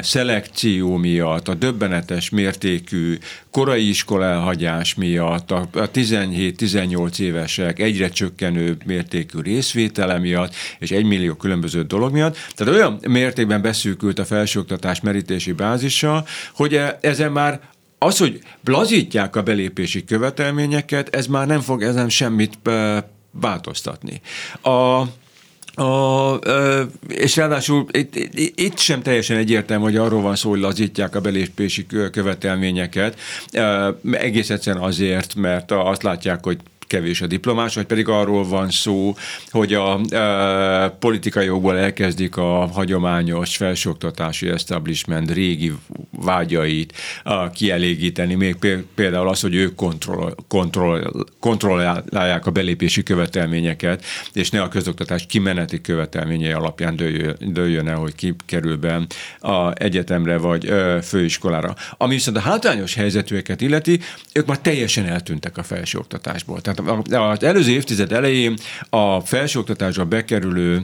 szelekció miatt, a döbbenetes mértékű korai iskola elhagyás miatt, a tizenhét-tizennyolc évesek egyre csökkenő mértékű részvétele miatt, és egymillió különböző dolog miatt. Tehát olyan mértékben beszűkült a felsőoktatás merítési bázisa, hogy ezen már az, hogy lazítják a belépési követelményeket, ez már nem fog ezen semmit változtatni. A A, és ráadásul itt, itt sem teljesen egyértelmű, hogy arról van szó, hogy lazítják a belépési követelményeket. Egész egyszerűen azért, mert azt látják, hogy kevés a diplomás, vagy pedig arról van szó, hogy a e, politikai jogból elkezdik a hagyományos felsőoktatási establishment régi vágyait a, kielégíteni, még például az, hogy ők kontroll, kontroll, kontrollálják a belépési követelményeket, és ne a közoktatás kimeneti követelményei alapján dőljön, dőljön el, hogy ki kerül be a egyetemre vagy ö, főiskolára. Ami viszont a hátrányos helyzetűeket illeti, ők már teljesen eltűntek a felsőoktatásból. Tehát az előző évtized elején a felsőoktatásra bekerülő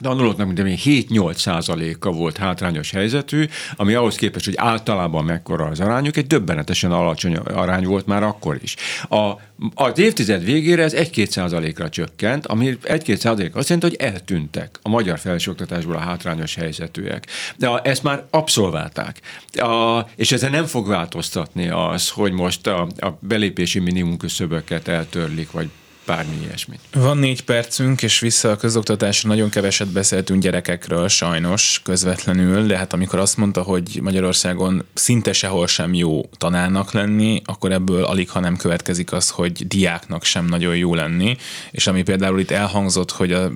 tanulóknak mindegy hét-nyolc százaléka volt hátrányos helyzetű, ami ahhoz képest, hogy általában mekkora az arányuk, egy döbbenetesen alacsony arány volt már akkor is. A, az évtized végére ez egy-két százalékra csökkent, ami egy-két százalék azt jelenti, hogy eltűntek a magyar felsőoktatásból a hátrányos helyzetűek. De ezt már abszolválták. A, és ezzel nem fog változtatni az, hogy most a, a belépési minimum küszöböket eltörlik, vagy bármi ilyesmit. Van négy percünk, és vissza a közoktatásra. Nagyon keveset beszéltünk gyerekekről, sajnos, közvetlenül, de hát amikor azt mondta, hogy Magyarországon szinte sehol sem jó tanárnak lenni, akkor ebből alig, ha nem következik az, hogy diáknak sem nagyon jó lenni, és ami például itt elhangzott, hogy a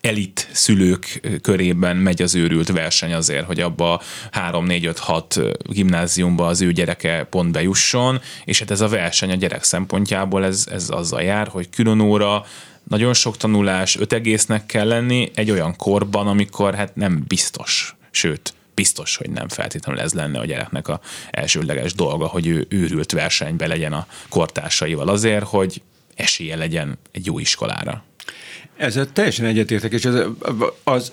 elit szülők körében megy az őrült verseny azért, hogy abba három, négy, öt, hat gimnáziumba az ő gyereke pont bejusson, és hát ez a verseny a gyerek szempontjából ez, ez azzal jár, hogy külön óra, nagyon sok tanulás, öt egésznek kell lenni egy olyan korban, amikor hát nem biztos, sőt, biztos, hogy nem feltétlenül ez lenne a gyereknek a elsődleges dolga, hogy ő őrült versenybe legyen a kortársaival azért, hogy esélye legyen egy jó iskolára. Ez teljesen egyetértek, és az, az,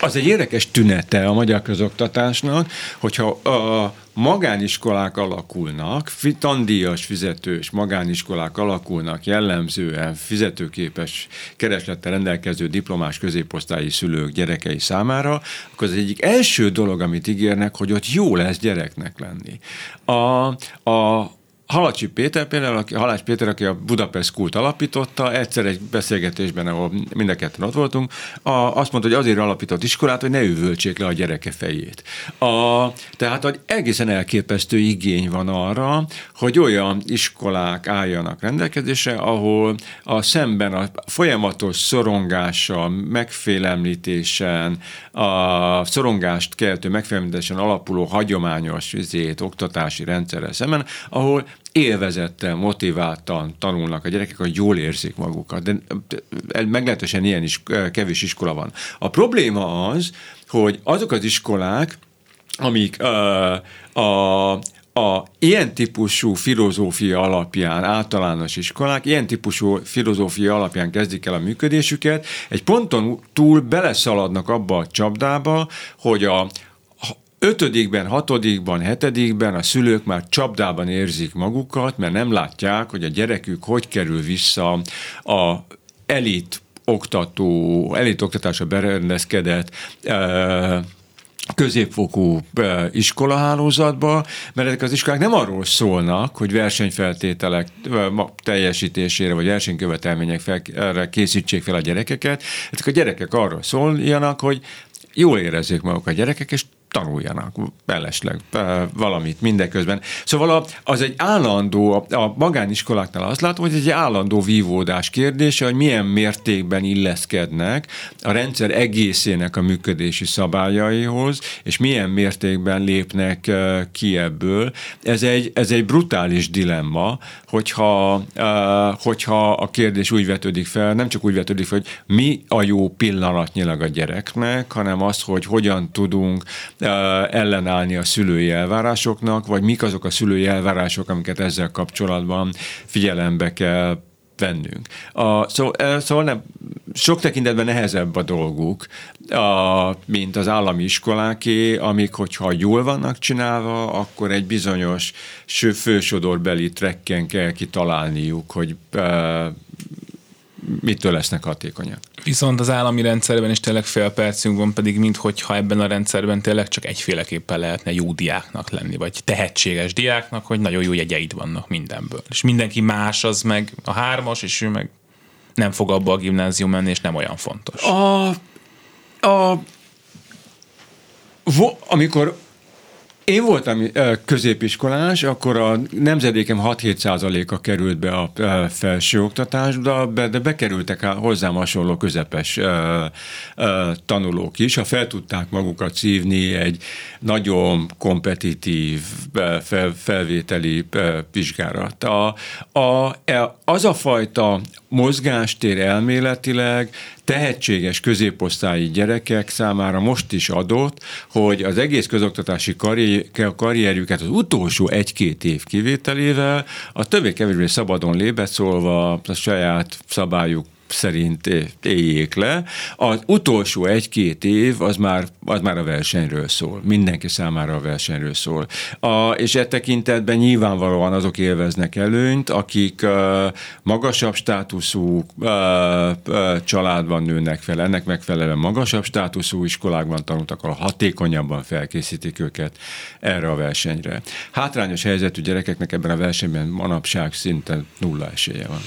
az egy érdekes tünete a magyar közoktatásnak, hogyha a magániskolák alakulnak, tandíjas, fizetős magániskolák alakulnak jellemzően fizetőképes kereslettel rendelkező diplomás középosztályi szülők gyerekei számára, akkor az egyik első dolog, amit ígérnek, hogy ott jó lesz gyereknek lenni. A, a Halácsy Péter például, aki, Halácsy Péter, aki a Budapest Kult alapította, egyszer egy beszélgetésben, ahol mind a ketten ott voltunk, a, azt mondta, hogy azért alapított iskolát, hogy ne üvöltsék le a gyereke fejét. A, tehát, hogy egészen elképesztő igény van arra, hogy olyan iskolák álljanak rendelkezésre, ahol a szemben a folyamatos szorongással, megfélemlítésen, a szorongást keltő megfélemlítésen alapuló hagyományos üzét, oktatási rendszerrel szemben, ahol élvezettel, motiváltan tanulnak a gyerekek, hogy jól érzik magukat. De meglehetősen ilyen is kevés iskola van. A probléma az, hogy azok az iskolák, amik uh, a A ilyen típusú filozófia alapján általános iskolák, ilyen típusú filozófia alapján kezdik el a működésüket, egy ponton túl beleszaladnak abba a csapdába, hogy a ötödikben, hatodikban, hetedikben a szülők már csapdában érzik magukat, mert nem látják, hogy a gyerekük hogy kerül vissza a elit oktató, elit oktatásra berendezkedett középfokú iskolahálózatba, mert ezek az iskolák nem arról szólnak, hogy versenyfeltételek teljesítésére, vagy versenykövetelményekre készítsék fel a gyerekeket. Ezek a gyerekek arról szóljanak, hogy jól érezzék maguk a gyerekek, és tanuljanak belesleg valamit mindeközben. Szóval az egy állandó, a magániskoláknál azt látom, hogy ez egy állandó vívódás kérdése, hogy milyen mértékben illeszkednek a rendszer egészének a működési szabályaihoz, és milyen mértékben lépnek ki ebből. Ez egy, ez egy brutális dilemma, hogyha, hogyha a kérdés úgy vetődik fel, nem csak úgy vetődik fel, hogy mi a jó pillanatnyilag a gyereknek, hanem az, hogy hogyan tudunk ellenállni a szülői elvárásoknak, vagy mik azok a szülői elvárások, amiket ezzel kapcsolatban figyelembe kell vennünk. A, szó, szóval nem, sok tekintetben nehezebb a dolguk, a, mint az állami iskoláké, amik, hogyha jól vannak csinálva, akkor egy bizonyos fősodorbeli trekken kell kitalálniuk, hogy a, mitől lesznek hatékonyak. Viszont az állami rendszerben is tényleg fél percünk van, pedig minthogyha ebben a rendszerben tényleg csak egyféleképpen lehetne jó diáknak lenni, vagy tehetséges diáknak, hogy nagyon jó jegyeid vannak mindenből. És mindenki más az meg a hármas, és ő meg nem fog abba a gimnázium menni, és nem olyan fontos. A, a, vo, amikor Én voltam középiskolás, akkor a nemzedékem hat-hét százaléka került be a felsőoktatásba, de bekerültek hozzám hasonló közepes tanulók is, ha fel tudták magukat szívni egy nagyon kompetitív felvételi vizsgára. Az a fajta mozgástér elméletileg tehetséges középosztályi gyerekek számára most is adott, hogy az egész közoktatási karrierjüket az utolsó egy-két év kivételével a többé-kevésbé szabadon lébeszólva a saját szabályuk szerint éljék le. Az utolsó egy-két év az már, az már a versenyről szól. Mindenki számára a versenyről szól. A, és e tekintetben nyilvánvalóan azok élveznek előnyt, akik uh, magasabb státuszú uh, uh, családban nőnek fel. Ennek megfelelően magasabb státuszú iskolákban tanultak, ahol hatékonyabban felkészítik őket erre a versenyre. Hátrányos helyzetű gyerekeknek ebben a versenyben manapság szinte nulla esélye van.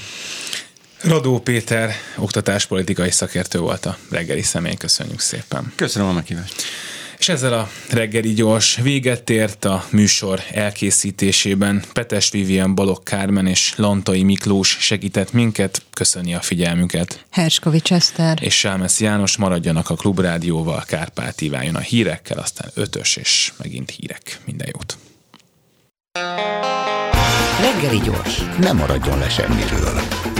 Radó Péter oktatáspolitikai szakértő volt a reggeli személy. Köszönjük szépen. Köszönöm a meghívást. És ezzel a reggeli gyors véget ért. A műsor elkészítésében Petes Vivien, Balogh Kármen és Lantai Miklós segített minket. Köszöni a figyelmüket. Herskovics Eszter és Sámes János. Maradjanak a Klubrádióval. Kárpát Iván jön a hírekkel, aztán ötös és megint hírek. Minden jót. Reggeli gyors. Ne maradjon le semmiről.